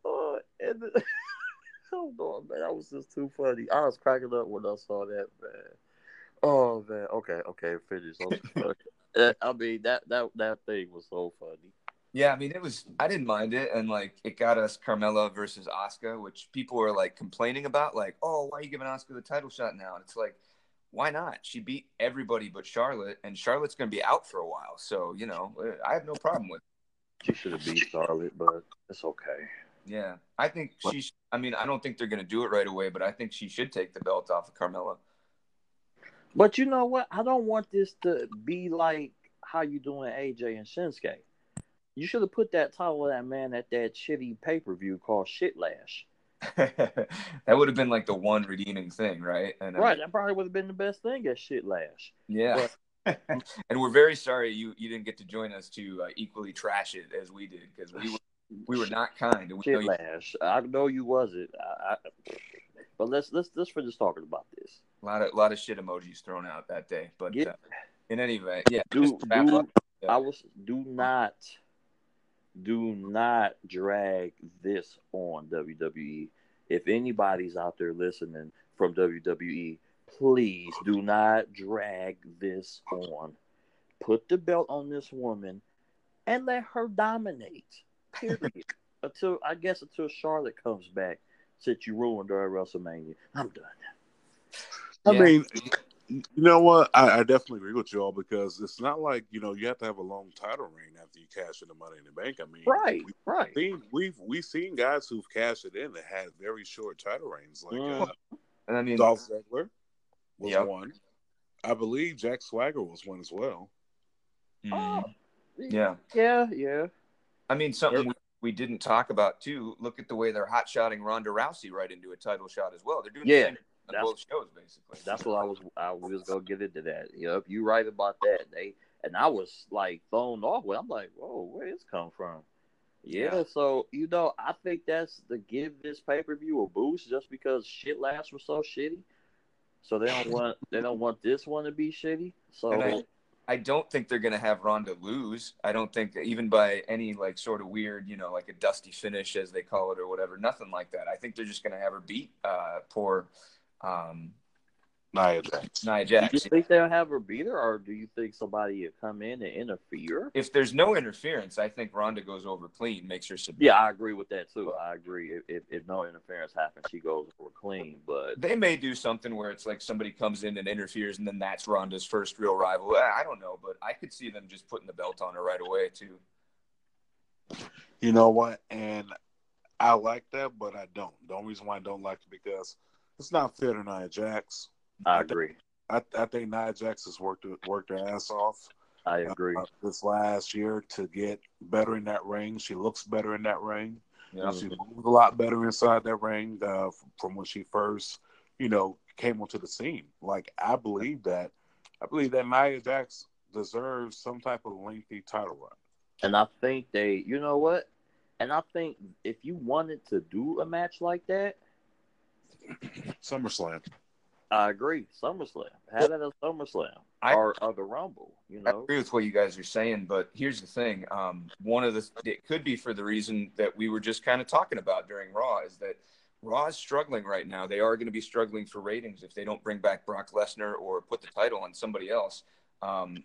oh, and the, hold on, man, that was just too funny. I was cracking up when I saw that, man. Oh man, okay, okay, finish. uh, I mean, that that that thing was so funny. Yeah, I mean, it was, I didn't mind it. And, like, it got us Carmella versus Asuka, which people were, like, complaining about. Like, oh, why are you giving Asuka the title shot now? And it's like, why not? She beat everybody but Charlotte, and Charlotte's going to be out for a while. So, you know, I have no problem with it. She should have beat Charlotte, but it's okay. Yeah. I think what? she, I mean, I don't think they're going to do it right away, but I think she should take the belt off of Carmella. But you know what? I don't want this to be like how you doing A J and Shinsuke. You should have put that title of that man at that shitty pay-per-view called Shitlash. That would have been like the one redeeming thing, right? And, right, uh, that probably would have been the best thing at Shitlash. Yeah. But, and we're very sorry you, you didn't get to join us to uh, equally trash it as we did, because we were, we were not kind. And we Shitlash. Know you- I know you wasn't. I, I, but let's let's let's finish talking about this. A lot of lot of shit emojis thrown out that day, but yeah. uh, in any event, yeah. Do, do, up, uh, I was do not. Do not drag this on W W E. If anybody's out there listening from W W E, please do not drag this on. Put the belt on this woman and let her dominate. Period. until I guess until Charlotte comes back, since you ruined her at WrestleMania. I'm done. I yeah. mean, you know what? I, I definitely agree with you all, because it's not like, you know, you have to have a long title reign after you cash in the Money in the Bank. I mean, right, we've right. Seen, we've we've seen guys who've cashed it in that had very short title reigns, like uh, and I mean, Dolph Ziggler was yep. one. I believe Jack Swagger was one as well. Mm. Oh, yeah, yeah, yeah. I mean, something we, we didn't talk about too. Look at the way they're hot-shotting Ronda Rousey right into a title shot as well. They're doing yeah. the same. That's, both shows, basically. That's what I was. I was gonna get into that. You know, if you're right about that, they and I was like thrown off. With I'm like, whoa, where did this come from? Yeah, yeah. So you know, I think that's the give this pay per view a boost, just because Shitlash was so shitty. So they don't want they don't want this one to be shitty. So I, I don't think they're gonna have Ronda lose. I don't think that, even by any like sort of weird, you know, like a dusty finish as they call it or whatever. Nothing like that. I think they're just gonna have her beat uh, poor. Um, Nia Jax. Nia Jax. Do you think they'll have her beat her, or do you think somebody will come in and interfere? If there's no interference, I think Ronda goes over clean, makes her submit. Yeah, I agree with that too. I agree. If, if if no interference happens, she goes over clean. But they may do something where it's like somebody comes in and interferes, and then that's Ronda's first real rival. I don't know, but I could see them just putting the belt on her right away too. You know what? And I like that, but I don't. The only reason why I don't like it because. It's not fair to Nia Jax. I, I agree. Think, I, I think Nia Jax has worked worked her ass off. I agree. Uh, this last year to get better in that ring. She looks better in that ring. Yeah. She moved a lot better inside that ring uh, from, from when she first, you know, came onto the scene. Like I believe that. I believe that Nia Jax deserves some type of lengthy title run. And I think they, you know what? And I think if you wanted to do a match like that. SummerSlam. I agree. SummerSlam. Have it at SummerSlam I, or, or the Rumble. You know, I agree with what you guys are saying, but here's the thing. Um, one of the it could be for the reason that we were just kind of talking about during Raw is that Raw is struggling right now. They are going to be struggling for ratings if they don't bring back Brock Lesnar or put the title on somebody else. Um,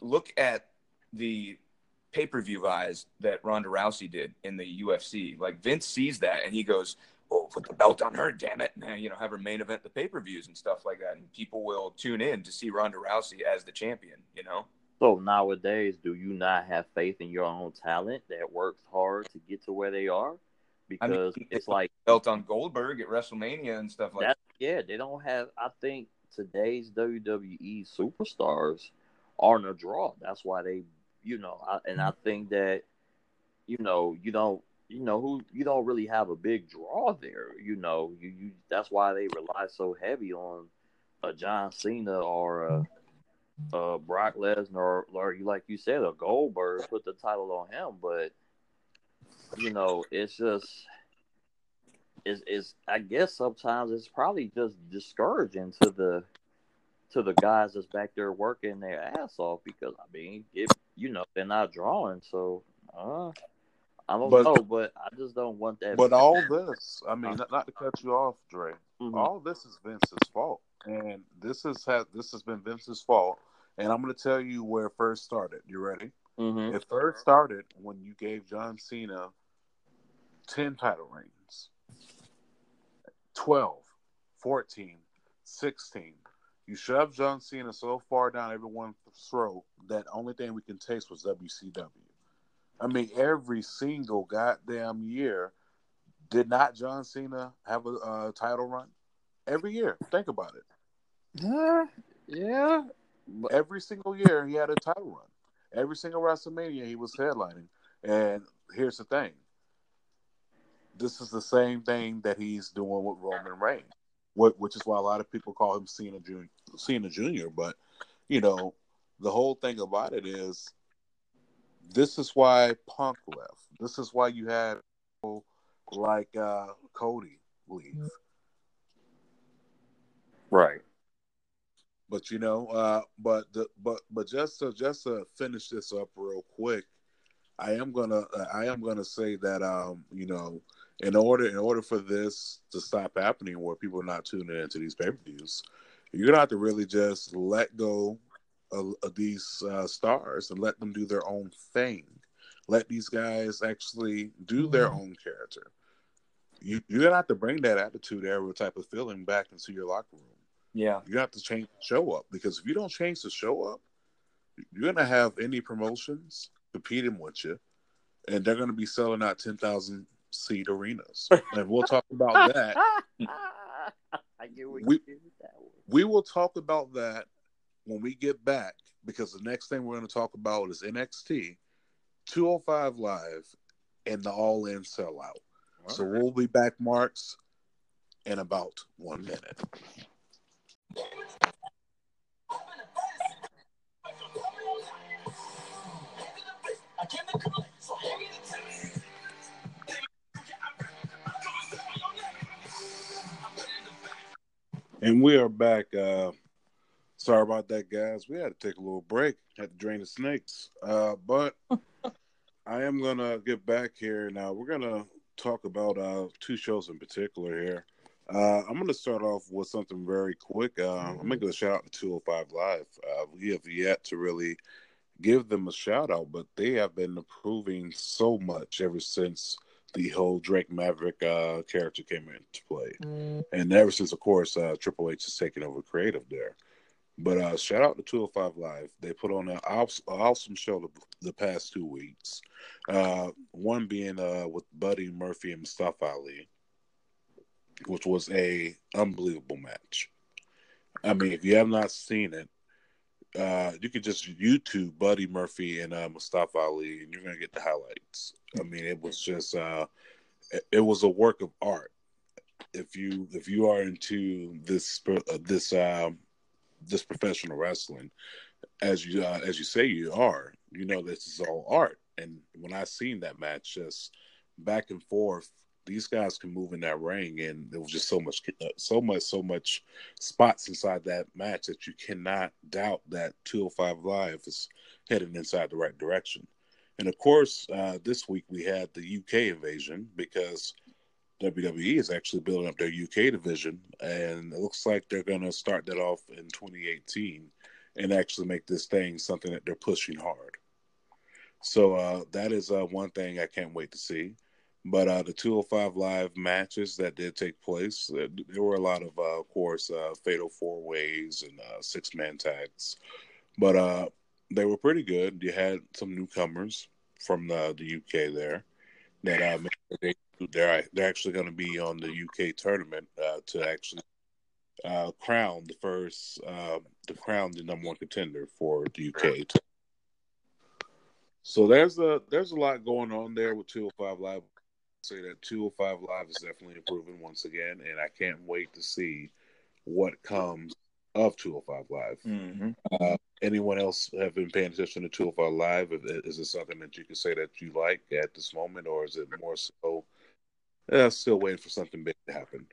look at the pay-per-view buys that Ronda Rousey did in the U F C. Like Vince sees that and he goes, oh, put the belt on her, damn it. Man, you know, have her main event, the pay-per-views and stuff like that. And people will tune in to see Ronda Rousey as the champion, you know? So nowadays, do you not have faith in your own talent that works hard to get to where they are? Because I mean, it's like... belt on Goldberg at WrestleMania and stuff like that. Yeah, they don't have... I think today's W W E superstars aren't a draw. That's why they, you know... I, and I think that, you know, you don't... You know who you don't really have a big draw there. You know you, you that's why they rely so heavy on a John Cena or a, a Brock Lesnar or, or you like you said a Goldberg put the title on him. But you know it's just it's, it's I guess sometimes it's probably just discouraging to the to the guys that's back there working their ass off because I mean if you know they're not drawing so. Uh, I don't but, know, but I just don't want that. But all this, I mean, not, not to cut you off, Dre. Mm-hmm. All this is Vince's fault, and this is has this has been Vince's fault. And I'm going to tell you where it first started. You ready? Mm-hmm. It first started when you gave John Cena ten title reigns, twelve, fourteen, sixteen. You shoved John Cena so far down everyone's throat that only thing we can taste was W C W. I mean, every single goddamn year, did not John Cena have a uh, title run? Every year. Think about it. Yeah. Yeah. Every single year, he had a title run. Every single WrestleMania, he was headlining. And here's the thing. this is the same thing that he's doing with Roman Reigns, what, which is why a lot of people call him Cena Junior Cena Junior But, you know, the whole thing about it is, this is why Punk left. This is why you had people like uh, Cody leave. Right. But you know, uh, but the but but just to just to finish this up real quick, I am gonna I am gonna say that um, you know, in order in order for this to stop happening, where people are not tuning into these pay-per-views, you're gonna have to really just let go of, of these uh, stars and let them do their own thing. Let these guys actually do their own character. You you're gonna have to bring that attitude, every type of feeling back into your locker room. Yeah, you have to change the show up, because if you don't change the show up, you're gonna have any promotions competing with you, and they're gonna be selling out ten thousand seat arenas. And we'll talk about that. I get what we, you did with that one. We will talk about that when we get back, because the next thing we're gonna talk about is N X T, two oh five Live, and the All In sellout. Right. So we'll be back, Marks, in about one minute. And we are back. Uh, sorry about that, guys. We had to take a little break. Had to drain the snakes. Uh, but I am going to get back here. Now, we're going to talk about uh, two shows in particular here. Uh, I'm going to start off with something very quick. Uh, I'm going to give a shout out to two oh five Live. Uh, we have yet to really give them a shout out, but they have been improving so much ever since the whole Drake Maverick uh, character came into play. Mm. And ever since, of course, uh, Triple H has taken over creative there. But uh, shout out to two oh five Live. They put on an awesome show the, the past two weeks, uh, one being uh, with Buddy Murphy and Mustafa Ali, which was a unbelievable match. I mean, if you have not seen it, uh, you could just YouTube Buddy Murphy and uh, Mustafa Ali, and you're going to get the highlights. I mean, it was just uh, it was a work of art. If you if you are into this uh, this um, this professional wrestling, as you uh, as you say you are, you know this is all art. And when I seen that match, just back and forth, these guys can move in that ring, and there was just so much, so much, so much spots inside that match that you cannot doubt that two oh five Live is heading inside the right direction. And of course, uh, this week we had the U K invasion, because W W E is actually building up their U K division, and it looks like they're going to start that off in twenty eighteen and actually make this thing something that they're pushing hard. So uh, that is uh, one thing I can't wait to see. But uh, the two oh five Live matches that did take place, uh, there were a lot of, uh, of course, uh, fatal four-ways and uh, six-man tags. But uh, they were pretty good. You had some newcomers from the, the U K there. that uh, they, They're they're actually going to be on the U K tournament uh, to actually uh, crown the first, uh, to crown the number one contender for the U K. So there's a, there's a lot going on there with two oh five Live. Say that two oh five Live is definitely improving once again, and I can't wait to see what comes of two oh five Live. Mm-hmm. Uh, anyone else have been paying attention to two oh five Live? Is it something that you can say that you like at this moment, or is it more so uh, still waiting for something big to happen?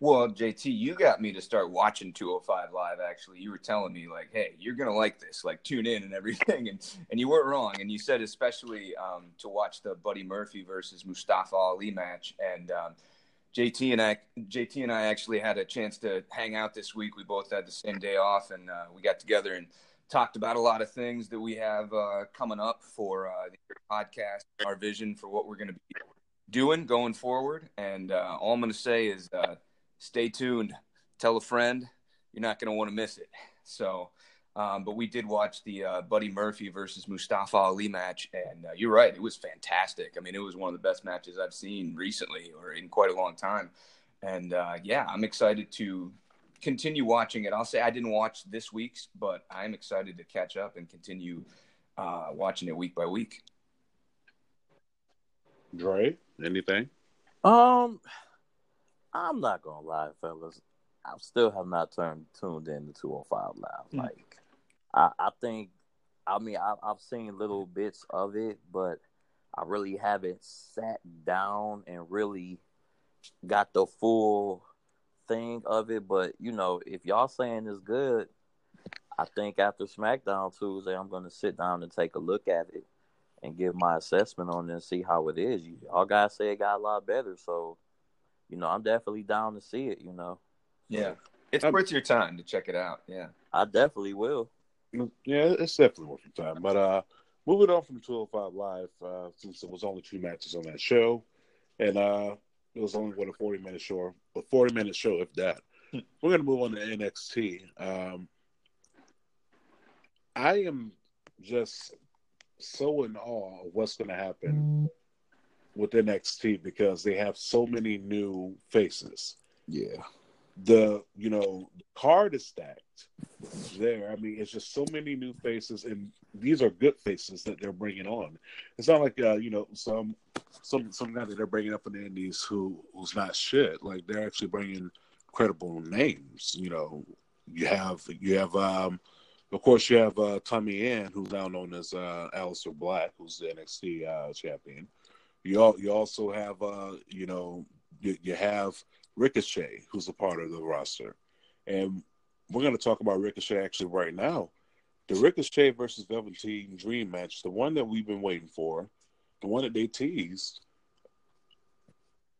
Well, J T, you got me to start watching two oh five Live, actually. You were telling me, like, hey, you're going to like this. Like, tune in and everything. And and you weren't wrong. And you said especially um, to watch the Buddy Murphy versus Mustafa Ali match. And um, J T and I J T and I actually had a chance to hang out this week. We both had the same day off, and uh, we got together and talked about a lot of things that we have uh, coming up for uh, the podcast, our vision for what we're going to be doing going forward. And uh, all I'm going to say is uh, – stay tuned. Tell a friend. You're not going to want to miss it. So, um, but we did watch the uh, Buddy Murphy versus Mustafa Ali match, and uh, you're right. It was fantastic. I mean, it was one of the best matches I've seen recently, or in quite a long time. And, uh, yeah, I'm excited to continue watching it. I'll say I didn't watch this week's, but I'm excited to catch up and continue uh, watching it week by week. Dre, anything? Um, I'm not going to lie, fellas. I still have not turned tuned in to two oh five Live. Mm. Like, I, I think, I mean, I, I've seen little bits of it, but I really haven't sat down and really got the full thing of it. But, you know, if y'all saying it's good, I think after SmackDown Tuesday, I'm going to sit down and take a look at it and give my assessment on it and see how it is. Y'all guys say it got a lot better, so, you know, I'm definitely down to see it, you know. Yeah. It's worth your time to check it out, yeah. I definitely will. Yeah, it's definitely worth your time. But uh, moving on from two oh five Live, uh, since it was only two matches on that show, and uh, it was only, what, a forty-minute show, a forty-minute show, if that. We're going to move on to N X T. Um, I am just so in awe of what's going to happen with N X T because they have so many new faces. Yeah. The, you know, card is stacked there. I mean, it's just so many new faces, and these are good faces that they're bringing on. It's not like, uh, you know, some some some guy that they're bringing up in the Indies who, who's not shit. Like, they're actually bringing credible names. You know, you have, you have, um, of course, you have uh, Tommy Ann, who's now known as uh, Aleister Black, who's the N X T uh, champion. You all, you also have, uh, you know, you, you have Ricochet, who's a part of the roster. And we're going to talk about Ricochet actually right now. The Ricochet versus Velveteen Dream match, the one that we've been waiting for, the one that they teased.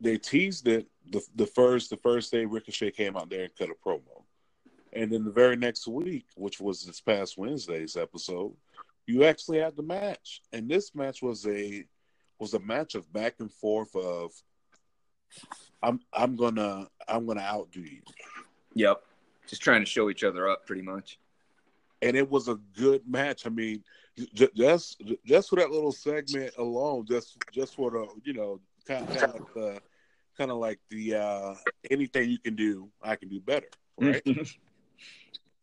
They teased it the, the first the first day Ricochet came out there and cut a promo. And then the very next week, which was this past Wednesday's episode, you actually had the match. And this match was a was a match of back and forth of I'm I'm gonna I'm gonna outdo you. Yep. Just trying to show each other up pretty much. And it was a good match. I mean, just just for that little segment alone, just just for the, you know, kind of, kind of like the kind of like the uh, anything you can do, I can do better, right?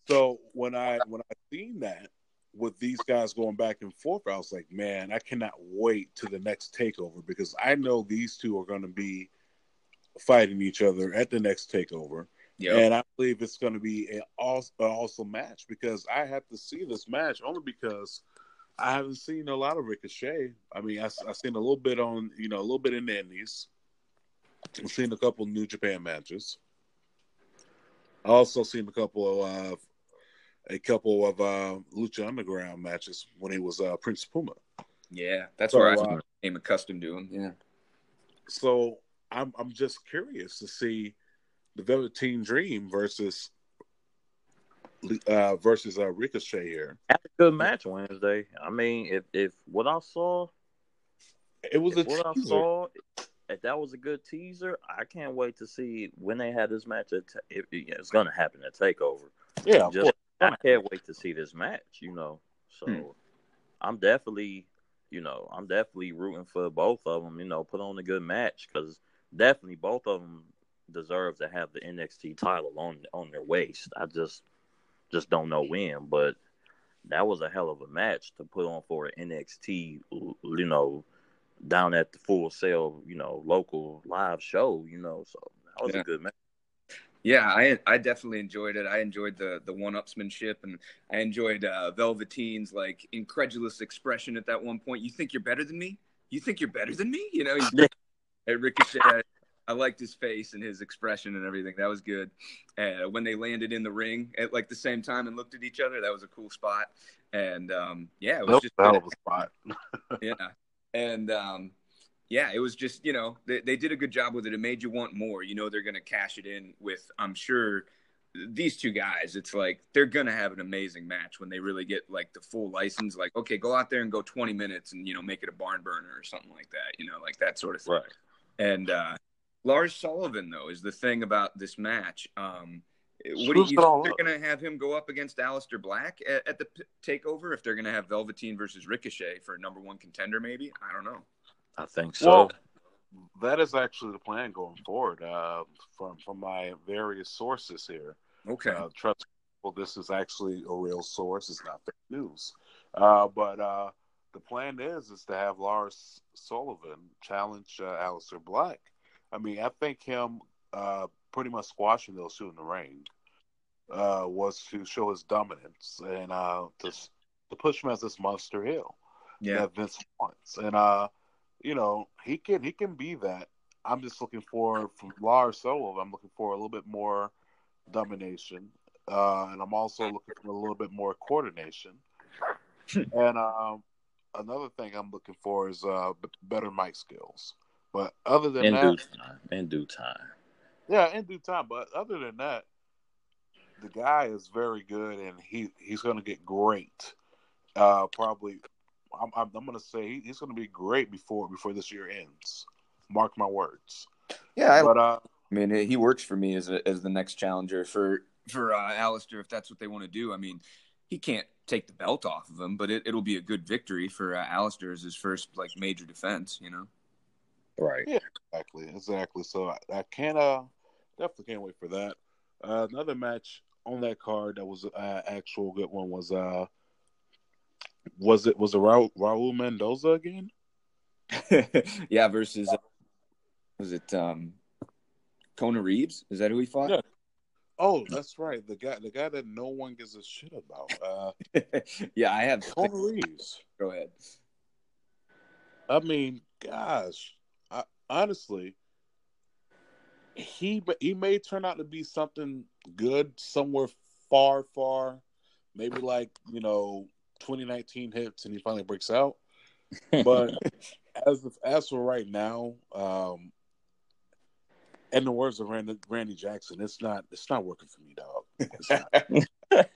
So when I when I seen that with these guys going back and forth, I was like, man, I cannot wait to the next takeover because I know these two are going to be fighting each other at the next takeover, yep. And I believe it's going to be an awesome, an awesome match because I have to see this match only because I haven't seen a lot of Ricochet. I mean, I, I've seen a little bit on, you know, a little bit in the Indies. I've seen a couple New Japan matches. I also seen a couple of uh, a couple of uh, Lucha Underground matches when he was uh, Prince Puma. Yeah, that's so, where I uh, became accustomed to him. Yeah. So I'm I'm just curious to see the Velveteen Dream versus uh, versus uh, Ricochet here. That's a good match Wednesday. I mean, if if what I saw, it was a what teaser. I saw. If that was a good teaser, I can't wait to see when they had this match. At t- it, it's going to happen at TakeOver. Yeah, Just, of course. I can't wait to see this match, you know. So, hmm. I'm definitely, you know, I'm definitely rooting for both of them, you know, put on a good match because definitely both of them deserve to have the N X T title on on their waist. I just, just don't know when, but that was a hell of a match to put on for an N X T, you know, down at the Full Sail, you know, local live show, you know, so that was yeah. a good match. Yeah, I I definitely enjoyed it. I enjoyed the the one-upsmanship, and I enjoyed uh, Velveteen's, like, incredulous expression at that one point. You think you're better than me? You think you're better than me? You know, he's at Ricochet. I, I liked his face and his expression and everything. That was good. Uh, when they landed in the ring at, like, the same time and looked at each other, that was a cool spot. And, um, yeah, it was nope, just that was a spot. Yeah. And, um, yeah, it was just, you know, they, they did a good job with it. It made you want more. You know, they're going to cash it in with, I'm sure, these two guys. It's like they're going to have an amazing match when they really get, like, the full license. Like, okay, go out there and go twenty minutes and, you know, make it a barn burner or something like that. You know, like that sort of thing. Right. And uh, Lars Sullivan, though, is the thing about this match. Um, what do you think they're going to have him go up against Aleister Black at, at the p- takeover if they're going to have Velveteen versus Ricochet for a number one contender, maybe? I don't know. I think so. Well, that is actually the plan going forward uh, from, from my various sources here. Okay. Uh, trust me, well, this is actually a real source. It's not fake news. Uh, but uh, the plan is is to have Lars Sullivan challenge uh, Aleister Black. I mean, I think him uh, pretty much squashing those two in the ring uh, was to show his dominance and uh, to, to push him as this monster heel yeah. that Vince wants. And uh, you know, he can he can be that. I'm just looking for from Lars Sullivan. I'm looking for a little bit more domination, uh, and I'm also looking for a little bit more coordination. And um, another thing I'm looking for is uh, better mic skills. But other than in that, due time, in due time, yeah, in due time. But other than that, the guy is very good, and he, he's going to get great. Uh, probably, I'm I'm, I'm going to say he, he's going to be great before before this year ends. Mark my words. Yeah, I, but uh, I mean, he works for me as a, as the next challenger for for uh, Aleister, if that's what they want to do. I mean, he can't take the belt off of him, but it, it'll be a good victory for uh, Aleister as his first like major defense, you know? Right. Yeah, exactly, exactly. So I, I can't, uh, definitely can't wait for that. Uh, another match on that card that was an uh, actual good one was uh, was it was it Ra- Raul Mendoza again? Yeah, versus uh, was it um, Kona Reeves? Is that who he fought? Yeah. Oh, that's right. The guy, the guy that no one gives a shit about. Uh, yeah, I have. Kona Reeves. Go ahead. I mean, gosh, I, honestly, he he may turn out to be something good somewhere far, far, maybe like you know, twenty nineteen hits, and he finally breaks out. But as of, as for right now, um. in the words of Randy, Randy Jackson, it's not it's not working for me, dog.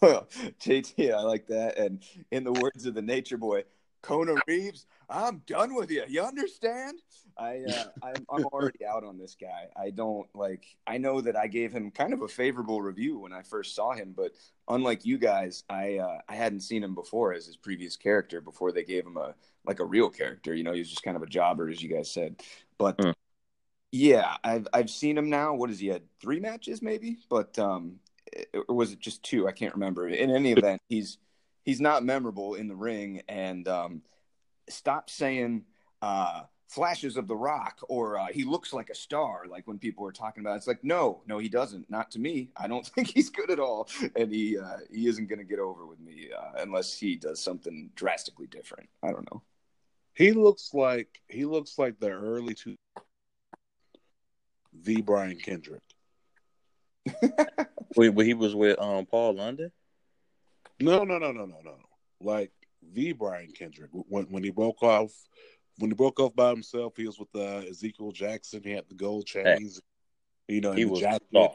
Well, J T, I like that. And in the words of the Nature Boy, Kona Reeves, I'm done with you. You understand? I uh, I'm, I'm already out on this guy. I don't like. I know that I gave him kind of a favorable review when I first saw him, but unlike you guys, I uh, I hadn't seen him before as his previous character before they gave him a like a real character. You know, he was just kind of a jobber, as you guys said, but. Mm. Yeah, I've I've seen him now. What has he had? Three matches, maybe, but um, or was it just two? I can't remember. In any event, he's he's not memorable in the ring. And um, stop saying uh, flashes of the Rock or uh, he looks like a star. Like when people are talking about, it. It's like no, no, he doesn't. Not to me. I don't think he's good at all, and he uh, he isn't going to get over with me uh, unless he does something drastically different. I don't know. He looks like he looks like the early two. The Brian Kendrick. Wait, but he was with um Paul London? No, no, no, no, no, no. Like the Brian Kendrick. When when he broke off, when he broke off by himself, he was with uh, Ezekiel Jackson. He had the gold chains. Hey, you know, he was jacket. A star.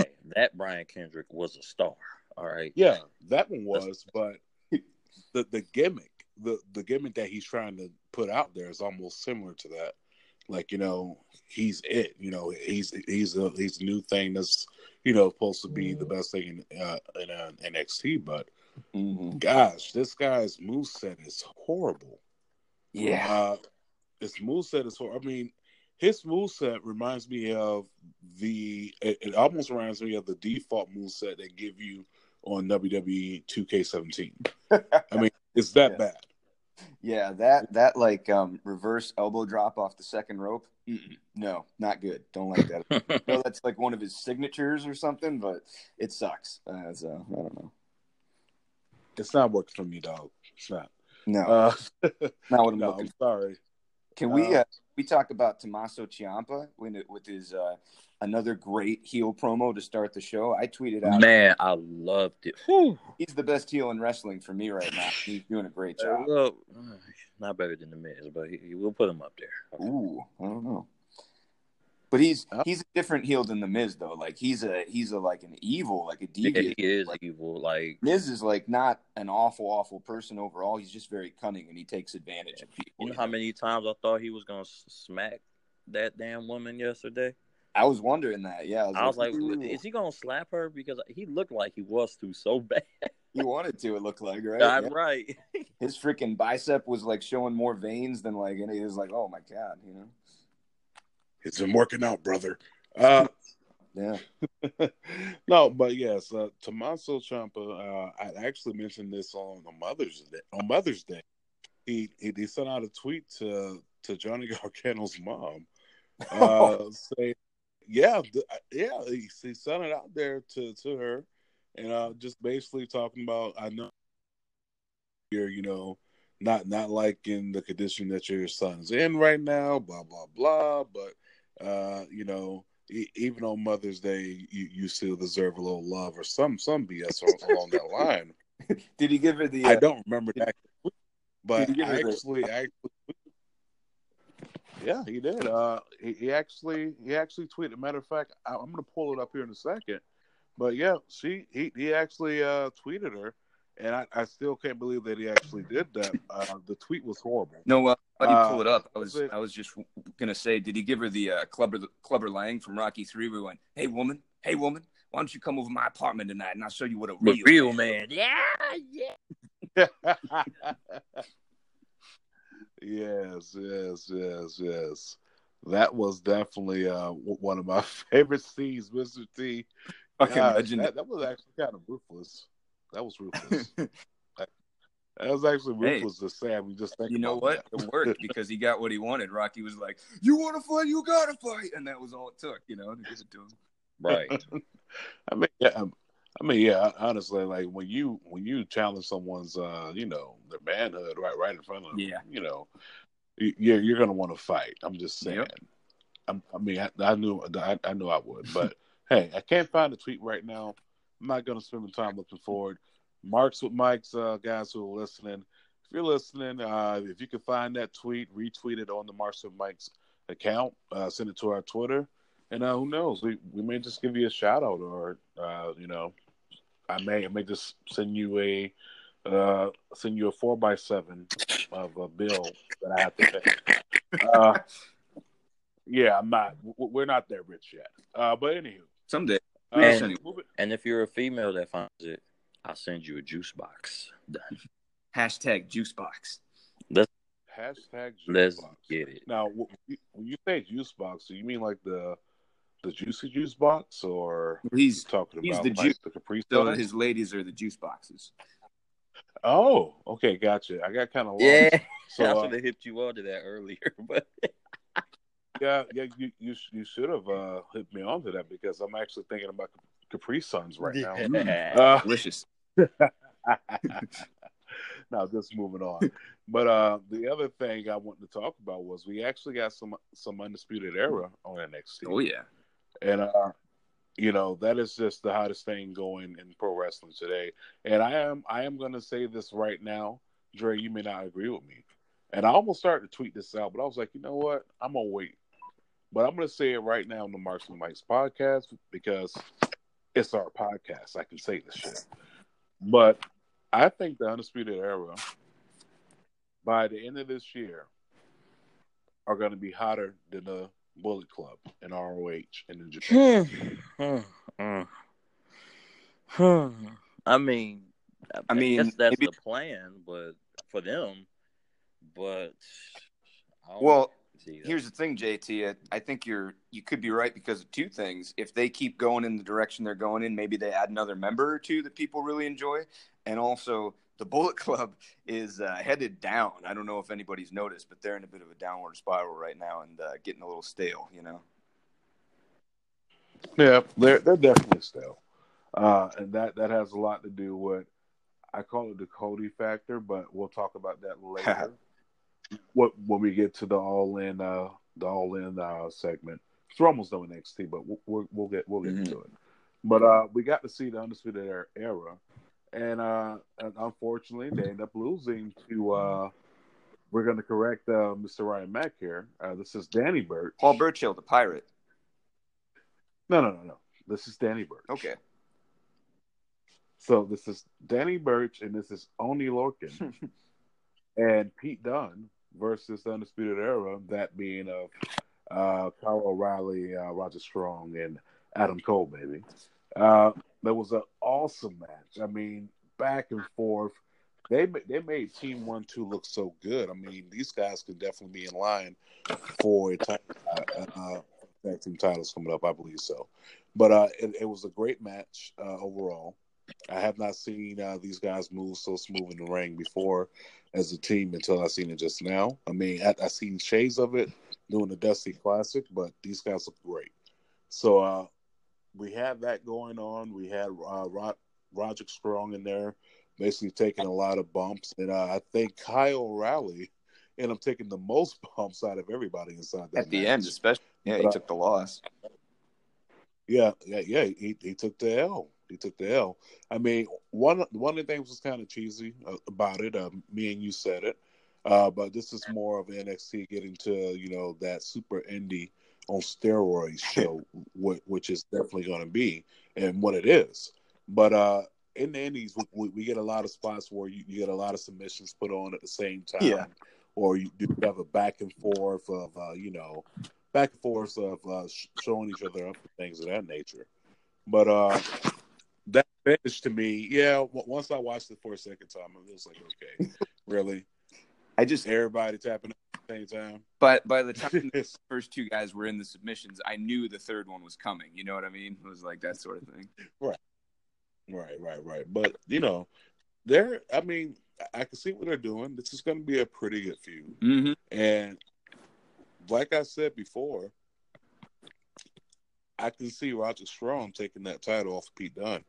Hey, that Brian Kendrick was a star. All right. Yeah, that one was, but the the gimmick, the the gimmick that he's trying to put out there is almost similar to that. Like, you know, he's it. You know, he's he's a he's a new thing that's, you know, supposed to be the best thing in uh, in uh, N X T. But mm-hmm. gosh, this guy's moveset is horrible. Yeah, uh, his moveset is horrible. I mean, his moveset reminds me of the. It, it almost reminds me of the default moveset they give you on W W E two K seventeen. I mean, it's that yeah. bad. Yeah, that that like um, reverse elbow drop off the second rope. Mm-mm. No, not good. Don't like that. No, that's like one of his signatures or something, but it sucks. Uh, so I don't know. It's not working for me, dog. It's not. No, uh, not what I'm no, looking. I'm sorry. Can uh, we uh, we talk about Tommaso Ciampa when it, with his uh, another great heel promo to start the show? I tweeted out. Man, I loved it. Whew. He's the best heel in wrestling for me right now. He's doing a great job. Well, not better than the Miz, but he, we'll put him up there. Okay. Ooh, I don't know. But he's oh. he's a different heel than the Miz, though. Like he's a he's a like an evil, like a deviant. He is like, evil. Like Miz is like not an awful, awful person overall. He's just very cunning and he takes advantage yeah. of people. You know how many times I thought he was gonna smack that damn woman yesterday? I was wondering that. Yeah, I was, I was like, like is he gonna slap her? Because he looked like he was to so bad. He wanted to. It looked like right. I'm yeah. right. His freaking bicep was like showing more veins than like any. It was like, oh my god, you know. It's been working out, brother. Uh, Yeah. No, but yes, uh, Tommaso Ciampa. Uh, I actually mentioned this on the Mother's Day. On Mother's Day, he he, he sent out a tweet to to Johnny Gargano's mom, uh, saying, "Yeah, th- yeah," he, he sent it out there to to her, and uh, just basically talking about, I know you're, you know, not not liking the condition that your son's in right now, blah blah blah, but uh, you know. Even on Mother's Day, you, you still deserve a little love or some some B S along that line. Did he give her the? Uh, I don't remember that, but I actually, the... actually, yeah, he did. Uh, he, he actually, he actually tweeted. Matter of fact, I, I'm gonna pull it up here in a second. But yeah, she he he actually uh, tweeted her, and I, I still can't believe that he actually did that. Uh, the tweet was horrible. No. Uh... Let me pull it up. I was uh, I was just gonna say, did he give her the uh, Clubber Clubber Lang from Rocky Three? We went, hey woman, hey woman, why don't you come over to my apartment tonight and I'll show you what a real, real man. man. Yeah, yeah. yes, yes, yes, yes. That was definitely uh, one of my favorite scenes, Mister T. I can uh, imagine that, that was actually kind of ruthless. That was ruthless. That was actually ruthless. Hey, to sad. We just think, you know what? That. It worked because he got what he wanted. Rocky was like, "You want to fight? You gotta fight," and that was all it took. You know, to get it to him. Right. I mean, yeah. I mean, yeah. Honestly, like when you when you challenge someone's, uh, you know, their manhood right right in front of them. Yeah. You know, you're you're gonna want to fight. I'm just saying. Yep. I'm, I mean, I, I knew I, I knew I would, but hey, I can't find the tweet right now. I'm not gonna spend the time looking for it. Marks with Mike's uh, guys who are listening. If you're listening, uh, if you can find that tweet, retweet it on the Marks with Mike's account. Uh, send it to our Twitter, and uh, who knows, we, we may just give you a shout out, or uh, you know, I may I may just send you a uh, send you a four by seven of a bill that I have to pay. Uh, yeah, I'm not. We're not that rich yet, uh, but anywho, someday. Uh, and, and if you're a female that finds it, I'll send you a juice box. Done. Hashtag juice box. Let's, Hashtag juice let's box. Get it. Now, when you say juice box, do you mean like the the juicy juice box, or he's talking he's about the, like juice, the Capri Sun? So his ladies are the juice boxes. Oh, okay, gotcha. I got kind of lost. Yeah, so, I should have uh, hipped you onto that earlier, but yeah, yeah, you you, you should have uh, hipped me onto that because I'm actually thinking about Capri Suns right now. Yeah. Uh, Delicious. Now just moving on, but uh, the other thing I wanted to talk about was we actually got some some Undisputed Era on N X T. Oh yeah, and uh, you know that is just the hottest thing going in pro wrestling today. And I am I am going to say this right now, Dre. You may not agree with me, and I almost started to tweet this out, but I was like, you know what, I'm gonna wait. But I'm going to say it right now on the Marks and Mike's podcast because it's our podcast. I can say this shit. But I think the Undisputed Era, by the end of this year, are going to be hotter than the Bullet Club in R O H and in Japan. I mean, I mean, I guess that's maybe the plan, but for them, but I don't well, see that. Here's the thing, J T. I think you're you could be right because of two things. If they keep going in the direction they're going in, maybe they add another member or two that people really enjoy. And also, the Bullet Club is uh, headed down. I don't know if anybody's noticed, but they're in a bit of a downward spiral right now and uh, getting a little stale, you know? Yeah, they're, they're definitely stale. Uh, and that, that has a lot to do with, I call it the Cody factor, but we'll talk about that later. What when we get to the all in uh, the all in uh, segment, it's almost no N X T, but we'll we'll get we'll get mm-hmm. to it. But uh, we got to see the Undisputed Era, and, uh, and unfortunately they end up losing to. Uh, we're going to correct uh, Mister Ryan Mack here. Uh, this is Danny Burch. Paul Burchill, the pirate. No, no, no, no. This is Danny Burch. Okay. So this is Danny Burch, and this is Oney Lorcan, and Pete Dunne. Versus the Undisputed Era, that being of uh, Kyle O'Reilly, uh, Roger Strong, and Adam Cole, baby. Uh, that was an awesome match. I mean, back and forth. They they made Team one two look so good. I mean, these guys could definitely be in line for a title uh, tag team titles coming up, I believe so. But uh, it, it was a great match uh, overall. I have not seen uh, these guys move so smooth in the ring before as a team until I seen it just now. I mean, I, I seen shades of it doing the Dusty Classic, but these guys look great. So uh, we had that going on. We had uh, Rod, Roger Strong in there, basically taking a lot of bumps. And uh, I think Kyle O'Reilly ended up taking the most bumps out of everybody inside that At the match. End, especially. Yeah, but he I, took the loss. Yeah, yeah, yeah. He, he took the L. He took the L. I mean, one one of the things was kind of cheesy about it. Uh, me and you said it, uh, but this is more of N X T getting to, you know, that super indie on steroids show, which is definitely going to be and what it is. But uh, in the indies, we, we get a lot of spots where you, you get a lot of submissions put on at the same time, yeah. Or you do have a back and forth of uh, you know, back and forth of uh, showing each other up and things of that nature. But uh, that finish to me, yeah. Once I watched it for a second time, it was like, okay, really? I just everybody tapping at the same time. But by the time the first two guys were in the submissions, I knew the third one was coming. You know what I mean? It was like that sort of thing. Right, right, right, right. But you know, they're. I mean, I can see what they're doing. This is going to be a pretty good feud. Mm-hmm. And like I said before, I can see Roger Strong taking that title off of Pete Dunne.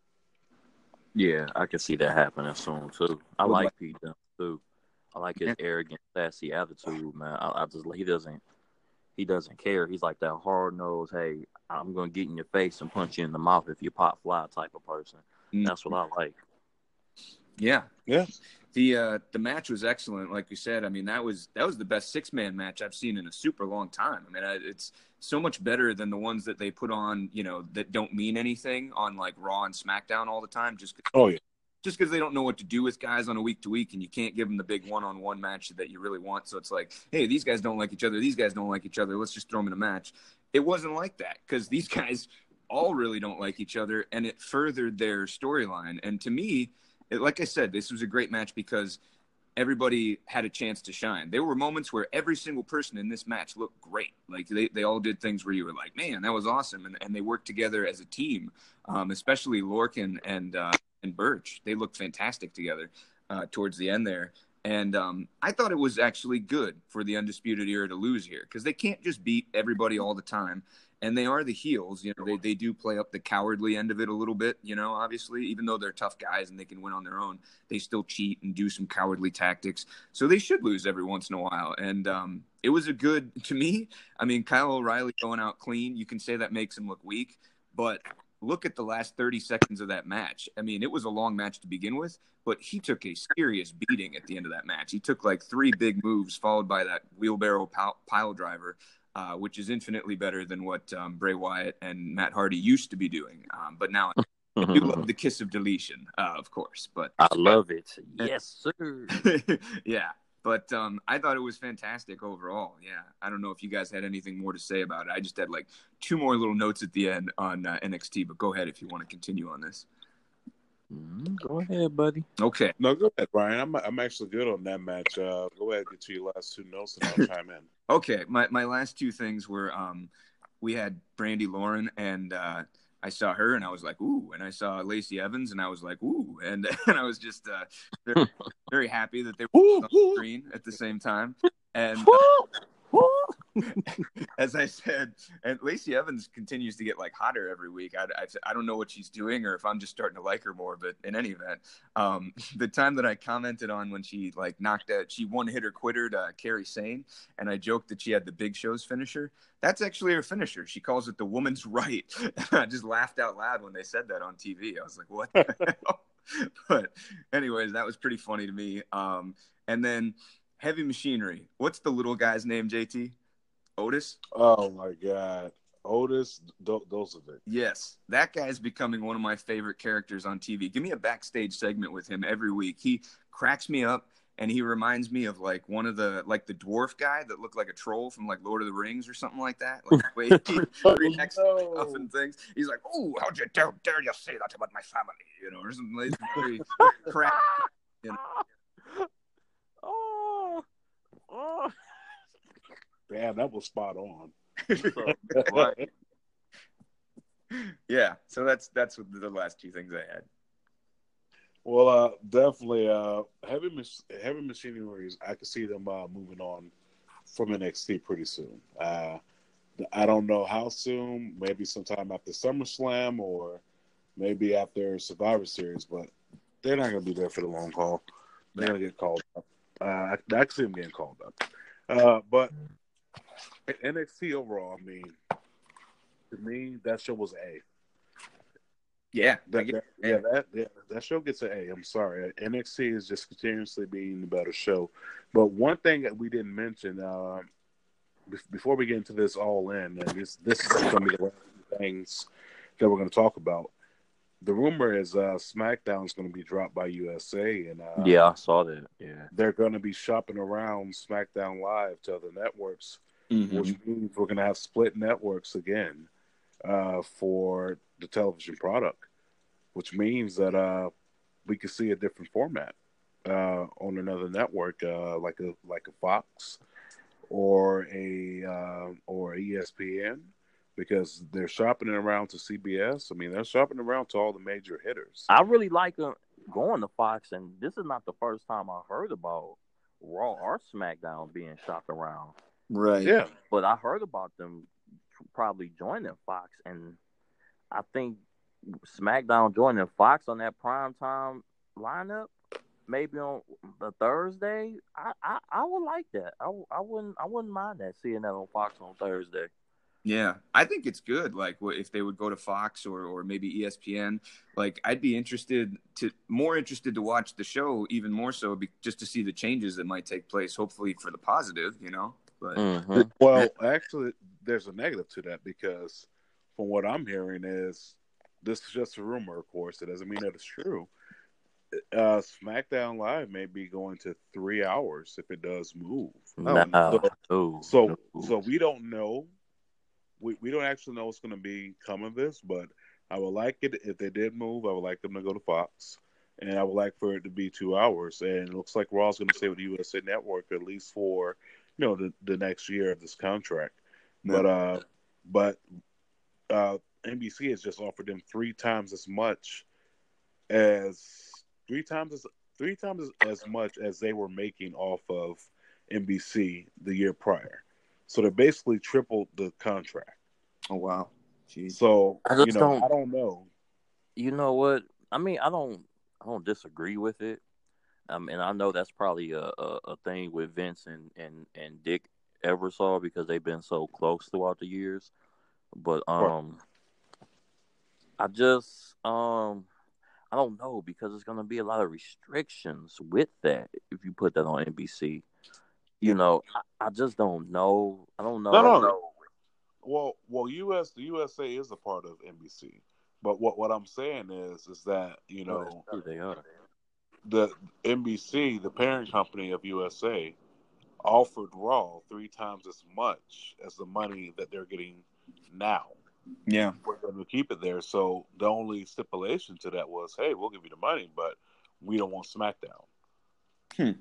Yeah, I can see that happening soon, too. I like, like Pete Dunne, too. I like his arrogant, sassy attitude, man. I, I just he doesn't he doesn't care. He's like that hard-nosed, hey, I'm going to get in your face and punch you in the mouth if you pop fly type of person. Mm-hmm. That's what I like. Yeah. Yeah. The uh, the match was excellent, like you said. I mean, that was that was the best six-man match I've seen in a super long time. I mean, I, it's so much better than the ones that they put on, you know, that don't mean anything on, like, Raw and SmackDown all the time. Just cause, oh, yeah. Just because they don't know what to do with guys on a week-to-week, and you can't give them the big one-on-one match that you really want. So it's like, hey, these guys don't like each other. These guys don't like each other. Let's just throw them in a match. It wasn't like that because these guys all really don't like each other, and it furthered their storyline. And to me, like I said, this was a great match because everybody had a chance to shine. There were moments where every single person in this match looked great. Like, they, they all did things where you were like, man, that was awesome. And and they worked together as a team, um, especially Lorcan and uh, and Birch. They looked fantastic together uh, towards the end there. And um, I thought it was actually good for the Undisputed Era to lose here because they can't just beat everybody all the time. And they are the heels, you know, they, they do play up the cowardly end of it a little bit, you know, obviously, even though they're tough guys and they can win on their own, they still cheat and do some cowardly tactics. So they should lose every once in a while. And um, it was a good, to me, I mean, Kyle O'Reilly going out clean, you can say that makes him look weak, but look at the last thirty seconds of that match. I mean, it was a long match to begin with, but he took a serious beating at the end of that match. He took like three big moves followed by that wheelbarrow pile driver. Uh, which is infinitely better than what um, Bray Wyatt and Matt Hardy used to be doing. Um, but now I do love the kiss of deletion, uh, of course. But I love it. Yes, sir. Yeah. But um, I thought it was fantastic overall. Yeah. I don't know if you guys had anything more to say about it. I just had like two more little notes at the end on uh, N X T. But go ahead if you want to continue on this. Mm, go ahead, buddy. Okay. No, go ahead, Brian. I'm I'm actually good on that match. Uh, go ahead, get to your last two notes, and I'll chime in. Okay, my, my last two things were um, we had Brandi Lauren, and uh, I saw her, and I was like, ooh, and I saw Lacey Evans, and I was like, ooh, and, and I was just uh, very, very happy that they were on the screen at the same time, and. Uh, as I said, and Lacey Evans continues to get like hotter every week. I, I, I don't know what she's doing or if I'm just starting to like her more, but in any event, um, the time that I commented on when she like knocked out, she one hit her quitter to uh, Kairi Sane, and I joked that she had the Big Show's finisher. That's actually her finisher. She calls it the woman's right. I just laughed out loud when they said that on T V. I was like, what the hell? But anyways, that was pretty funny to me. Um, and then Heavy Machinery. What's the little guy's name, J T? Otis? Oh, my God. Otis do- Dozovic. Yes. That guy's becoming one of my favorite characters on T V. Give me a backstage segment with him every week. He cracks me up, and he reminds me of, like, one of the, like, the dwarf guy that looked like a troll from, like, Lord of the Rings or something like that. Like, the way he reacts to stuff and things. He's like, oh, how dare, dare you say that about my family, you know, or something like that. Crack, you know. Oh, oh. Damn, that was spot on. So, like, yeah, so that's that's the last two things I had. Well, uh, definitely, uh, heavy mach- heavy machineries. I could see them uh, moving on from N X T pretty soon. Uh, I don't know how soon. Maybe sometime after SummerSlam or maybe after Survivor Series. But they're not going to be there for the long haul. They're going to get called up. Uh, I, I can see them getting called up. Uh, but N X T overall, I mean, to me, that show was A. Yeah, that, that, yeah, that yeah, that show gets an A. I'm sorry, N X T is just continuously being the better show. But one thing that we didn't mention uh, b- before we get into this all in, and this this is going to be the things that we're going to talk about. The rumor is uh, SmackDown is going to be dropped by U S A, and uh, yeah, I saw that. Yeah, they're going to be shopping around SmackDown Live to other networks, mm-hmm. which means we're going to have split networks again uh, for the television product, which means that uh, we could see a different format uh, on another network, uh, like a like a Fox or a uh, or E S P N, because they're shopping it around to C B S. I mean, they're shopping around to all the major hitters. I really like uh, going to Fox, and this is not the first time I heard about Raw or SmackDown being shopped around. Right. Yeah. But I heard about them probably joining Fox, and I think SmackDown joining Fox on that primetime lineup, maybe on the Thursday. I, I, I would like that. I, I wouldn't I wouldn't mind that, seeing that on Fox on Thursday. Yeah, I think it's good. Like if they would go to Fox or, or maybe E S P N, like I'd be interested to more interested to watch the show, even more so be, just to see the changes that might take place. Hopefully for the positive, you know. But mm-hmm. well, actually, there's a negative to that because. From what I'm hearing is, this is just a rumor, of course. It doesn't mean that it's true. Uh, SmackDown Live may be going to three hours if it does move. No. So, Ooh. so, so we don't know. We we don't actually know what's going to be come of this, but I would like it if they did move. I would like them to go to Fox, and I would like for it to be two hours. And it looks like Raw's going to stay with the U S A Network at least for you know the, the next year of this contract. But uh, but. Uh, N B C has just offered them three times as much as three times as three times as, as much as they were making off of N B C the year prior. So they basically tripled the contract. Oh wow! Jeez. So I you know, don't, I don't know. You know what? I mean, I don't, I don't disagree with it. Um, and I know that's probably a, a, a thing with Vince and, and, and Dick Ebersol because they've been so close throughout the years. But um, I just um, I don't know because it's gonna be a lot of restrictions with that if you put that on N B C. You know, I, I just don't know. I don't know. No, no, no. Well, well, U S the U S A is a part of N B C, but what, what I'm saying is is that you know oh, they are. The N B C, the parent company of U S A, offered Raw three times as much as the money that they're getting. Now, yeah, we're going to keep it there. So the only stipulation to that was, "Hey, we'll give you the money, but we don't want SmackDown." Hmm.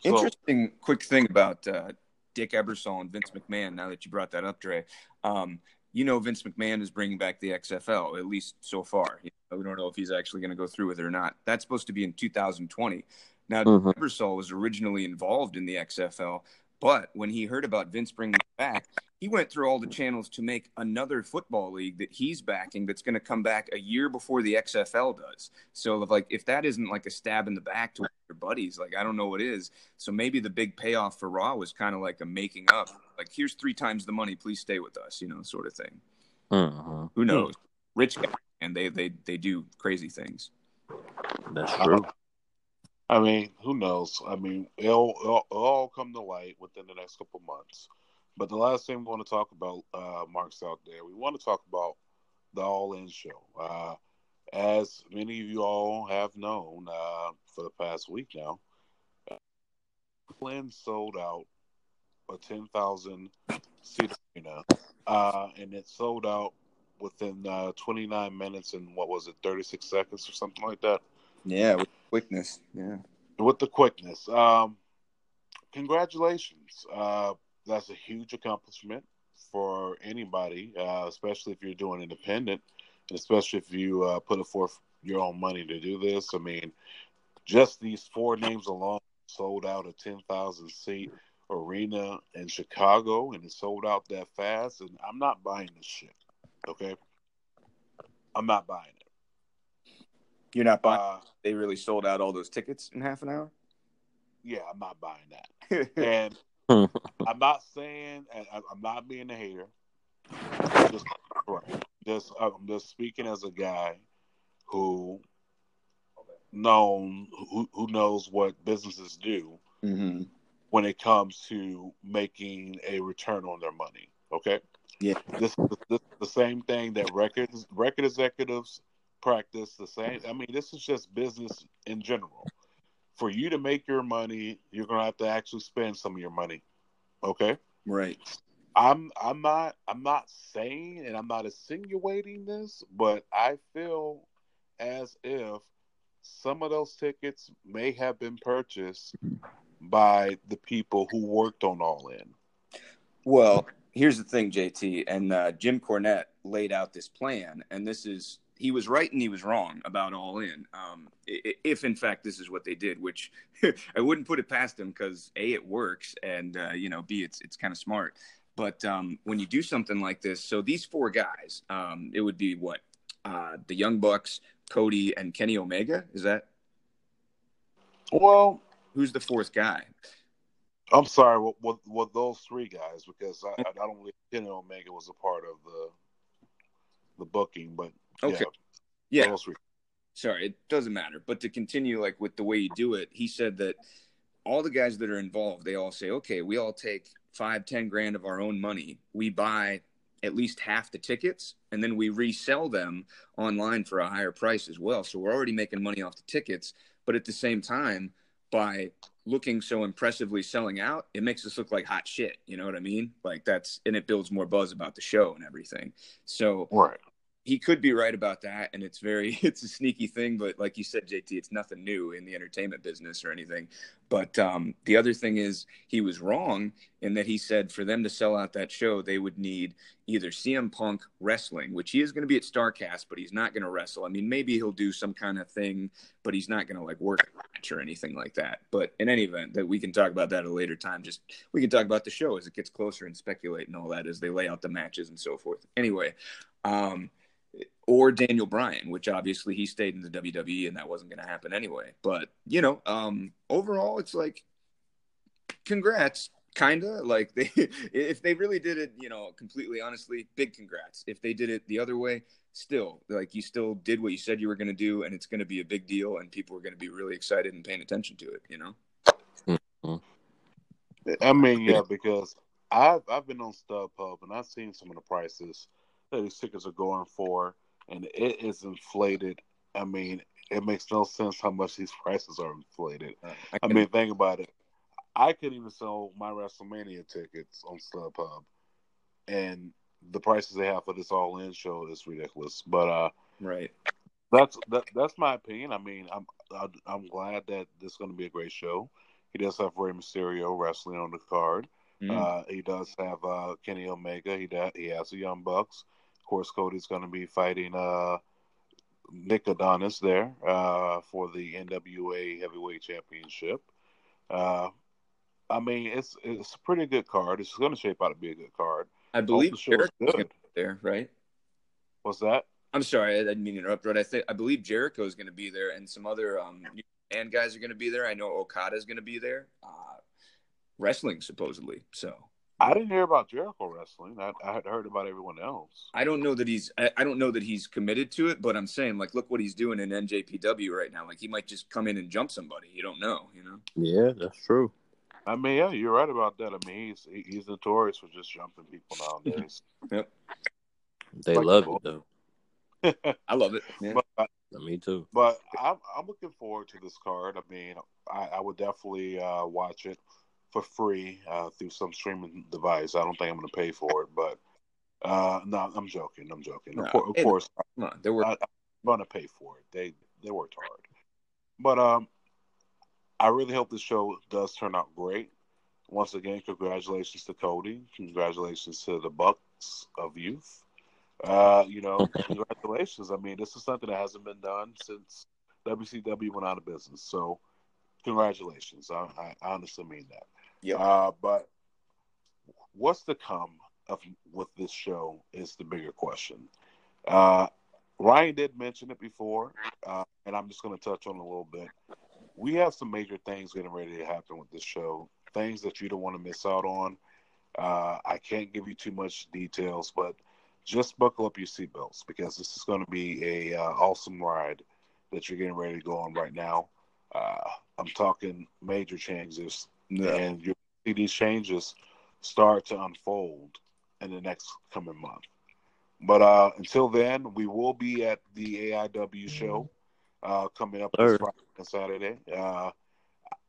So, interesting. Quick thing about uh, Dick Ebersol and Vince McMahon. Now that you brought that up, Dre, um, you know Vince McMahon is bringing back the X F L at least so far. You know, we don't know if he's actually going to go through with it or not. That's supposed to be in two thousand twenty. Now, mm-hmm. Dick Ebersol was originally involved in the X F L. But when he heard about Vince bringing it back, he went through all the channels to make another football league that he's backing that's going to come back a year before the X F L does. So, like, if that isn't like a stab in the back to your buddies, like, I don't know what is. So maybe the big payoff for Raw was kind of like a making up. Like, here's three times the money. Please stay with us, you know, sort of thing. Uh-huh. Who knows? Hmm. Rich guy, and they, they, they do crazy things. That's true. Uh-huh. I mean, who knows? I mean, it'll, it'll, it'll all come to light within the next couple months. But the last thing we want to talk about, uh, Mark's out there, we want to talk about the All-In show. Uh, as many of you all have known uh, for the past week now, All-In sold out a ten thousand seat arena, uh, and it sold out within uh, twenty-nine minutes and, what was it, thirty-six seconds or something like that? Yeah, with quickness. Yeah, with the quickness. Um, congratulations. Uh, that's a huge accomplishment. for anybody, uh, especially if you're doing independent, and especially if you uh, put forth your own money to do this. I mean, just these four names alone sold out a ten thousand seat arena in Chicago, and it sold out that fast. And I'm not buying this shit. Okay, I'm not buying it. You're not buying? Uh, they really sold out all those tickets in half an hour? Yeah, I'm not buying that. And I'm not saying, I'm not being a hater. Just, just I'm just speaking as a guy who known who, who knows what businesses do mm-hmm. when it comes to making a return on their money. Okay, yeah, this, this is the same thing that records record executives practice. The same. I mean, this is just business in general. For you to make your money, you're gonna have to actually spend some of your money. Okay? Right. I'm I'm not I'm not saying and I'm not insinuating this, but I feel as if some of those tickets may have been purchased by the people who worked on All In. Well, here's the thing, J T, and uh, Jim Cornette laid out this plan, and this is he was right and he was wrong about All In. Um, if, in fact, this is what they did, which I wouldn't put it past them because, A, it works, and, uh, you know, B, it's it's kind of smart. But um, when you do something like this, so these four guys, um, it would be what? Uh, the Young Bucks, Cody, and Kenny Omega? Is that? Well. Who's the fourth guy? I'm sorry. Well, well, well those three guys, because I, I don't believe Kenny Omega was a part of the the booking, but. Okay. Yeah. yeah. Sorry, it doesn't matter. But to continue, like with the way you do it, he said that all the guys that are involved, they all say, "Okay, we all take five, ten grand of our own money. We buy at least half the tickets, and then we resell them online for a higher price as well. So we're already making money off the tickets, but at the same time, by looking so impressively selling out, it makes us look like hot shit. You know what I mean? Like that's and it builds more buzz about the show and everything. So right." He could be right about that, and it's very it's a sneaky thing, but like you said, J T, it's nothing new in the entertainment business or anything. But um, the other thing is he was wrong in that he said for them to sell out that show, they would need either C M Punk wrestling, which he is going to be at StarCast, but he's not going to wrestle. I mean, maybe he'll do some kind of thing, but he's not going to like work a match or anything like that. But in any event, that we can talk about that at a later time. Just we can talk about the show as it gets closer and speculate and all that as they lay out the matches and so forth. Anyway, um, or Daniel Bryan, which obviously he stayed in the W W E and that wasn't going to happen anyway. But, you know, um, overall, it's like, congrats, kind of. Like, they, if they really did it, you know, completely honestly, big congrats. If they did it the other way, still, like, you still did what you said you were going to do, and it's going to be a big deal, and people are going to be really excited and paying attention to it, you know? Mm-hmm. I mean, yeah, because I've, I've been on StubHub, and I've seen some of the prices that these tickets are going for. And it is inflated. I mean, it makes no sense how much these prices are inflated. I, I mean, think about it. I couldn't even sell my WrestleMania tickets on StubHub, and the prices they have for this All-In show is ridiculous. But uh, right, that's that, that's my opinion. I mean, I'm I, I'm glad that this is going to be a great show. He does have Rey Mysterio wrestling on the card. Mm. Uh, he does have uh, Kenny Omega. He does, he has the Young Bucks. Of course, Cody's going to be fighting uh, Nick Adonis there uh, for the N W A Heavyweight Championship. Uh, I mean, it's it's a pretty good card. It's going to shape out to be a good card. I believe Jericho's going to be there, right? What's that? I'm sorry, I didn't mean to interrupt, but I think I believe Jericho's going to be there, and some other um, New Japan guys are going to be there. I know Okada's going to be there. Uh, wrestling, supposedly, so. I didn't hear about Jericho wrestling. I, I had heard about everyone else. I don't know that he's. I, I don't know that he's committed to it. But I'm saying, like, look what he's doing in N J P W right now. Like, he might just come in and jump somebody. You don't know, you know. Yeah, that's true. I mean, yeah, you're right about that. I mean, he's he's notorious for just jumping people nowadays. Yep. They like love people. It though. I love it. Yeah. But, me too. But I'm I'm looking forward to this card. I mean, I, I would definitely uh, watch it for free uh, through some streaming device. I don't think I'm going to pay for it, but uh, no, I'm joking. I'm joking. No, of, cor- of course, no, they were... I, I'm going to pay for it. They they worked hard. But um, I really hope this show does turn out great. Once again, congratulations to Cody. Congratulations to the Bucks of Youth. Uh, you know, congratulations. I mean, this is something that hasn't been done since W C W went out of business. So, congratulations. I, I honestly mean that. Yeah. Uh, but what's to come of, with this show is the bigger question. Uh, Ryan did mention it before, uh, and I'm just going to touch on it a little bit. We have some major things getting ready to happen with this show, things that you don't want to miss out on. Uh, I can't give you too much details, but just buckle up your seatbelts because this is going to be a uh, awesome ride that you're getting ready to go on right now. Uh, I'm talking major changes, yeah. and you'll see these changes start to unfold in the next coming month. But uh, until then, we will be at the A I W show uh, coming up this Friday and Saturday. Uh,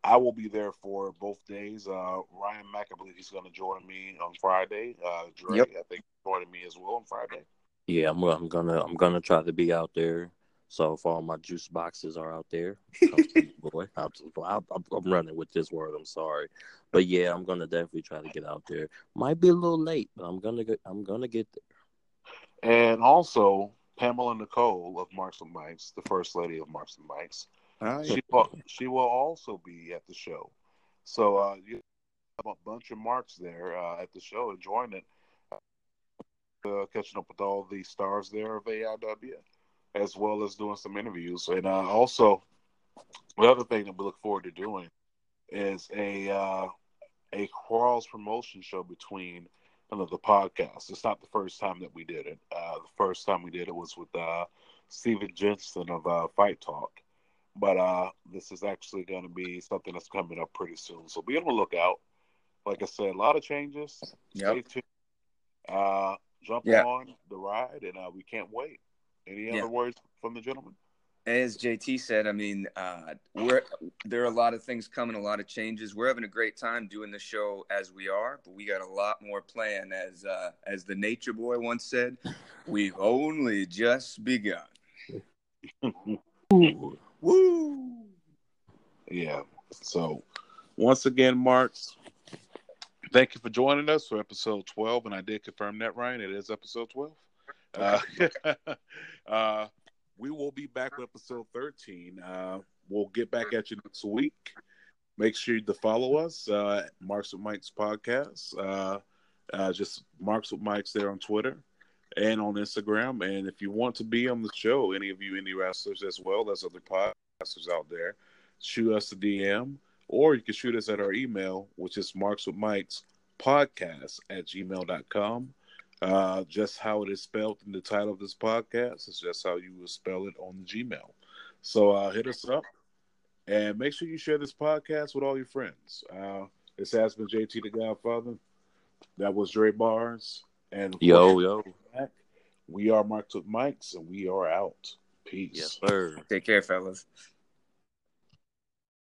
I will be there for both days. Uh, Ryan Mack, I believe he's going to join me on Friday. Uh, Dre, yep. I think he's joining me as well on Friday. Yeah, I'm, I'm gonna I'm gonna try to be out there. So if all my juice boxes are out there, boy, I'm, I'm, I'm running with this word. I'm sorry, but yeah, I'm gonna definitely try to get out there. Might be a little late, but I'm gonna get, I'm gonna get there. And also, Pamela Nicole of Marks and Mikes, the first lady of Marks and Mikes. Right. She, will, she will also be at the show. So uh, you have a bunch of marks there uh, at the show enjoying it. Uh, catching up with all the stars there of A I W as well as doing some interviews. And uh, also, the other thing that we look forward to doing is a uh, a cross-promotion show between you know, the podcasts. It's not the first time that we did it. Uh, the first time we did it was with uh, Steven Jensen of uh, Fight Talk. But uh, this is actually going to be something that's coming up pretty soon. So be on the lookout. Like I said, a lot of changes. Yep. Stay tuned. Uh, jump yep. on the ride, and uh, we can't wait. Any other yep. words from the gentleman? As J T said, I mean, uh, we're, there are a lot of things coming, a lot of changes. We're having a great time doing the show as we are, but we got a lot more planned. As uh, as the Nature Boy once said, we've only just begun. Woo! Yeah. So, once again, Marks, thank you for joining us for episode twelve. And I did confirm that, Ryan. It is episode twelve. Uh, uh, we will be back with episode thirteen. Uh, we'll get back at you next week. Make sure to follow us uh, at Marks with Mikes Podcast. Uh, uh, just Marks with Mikes there on Twitter and on Instagram. And if you want to be on the show, any of you indie wrestlers as well as other podcasters out there, shoot us a D M, or you can shoot us at our email, which is marks with mikes podcast at gmail dot com. Uh, just how it is spelled in the title of this podcast is just how you will spell it on the Gmail. So uh, hit us up, and make sure you share this podcast with all your friends. Uh, this has been J T the Godfather. That was Dre Bars. And yo, yo. We are Marks with Mikes, and we are out. Peace. Yes, sir. Take care, fellas.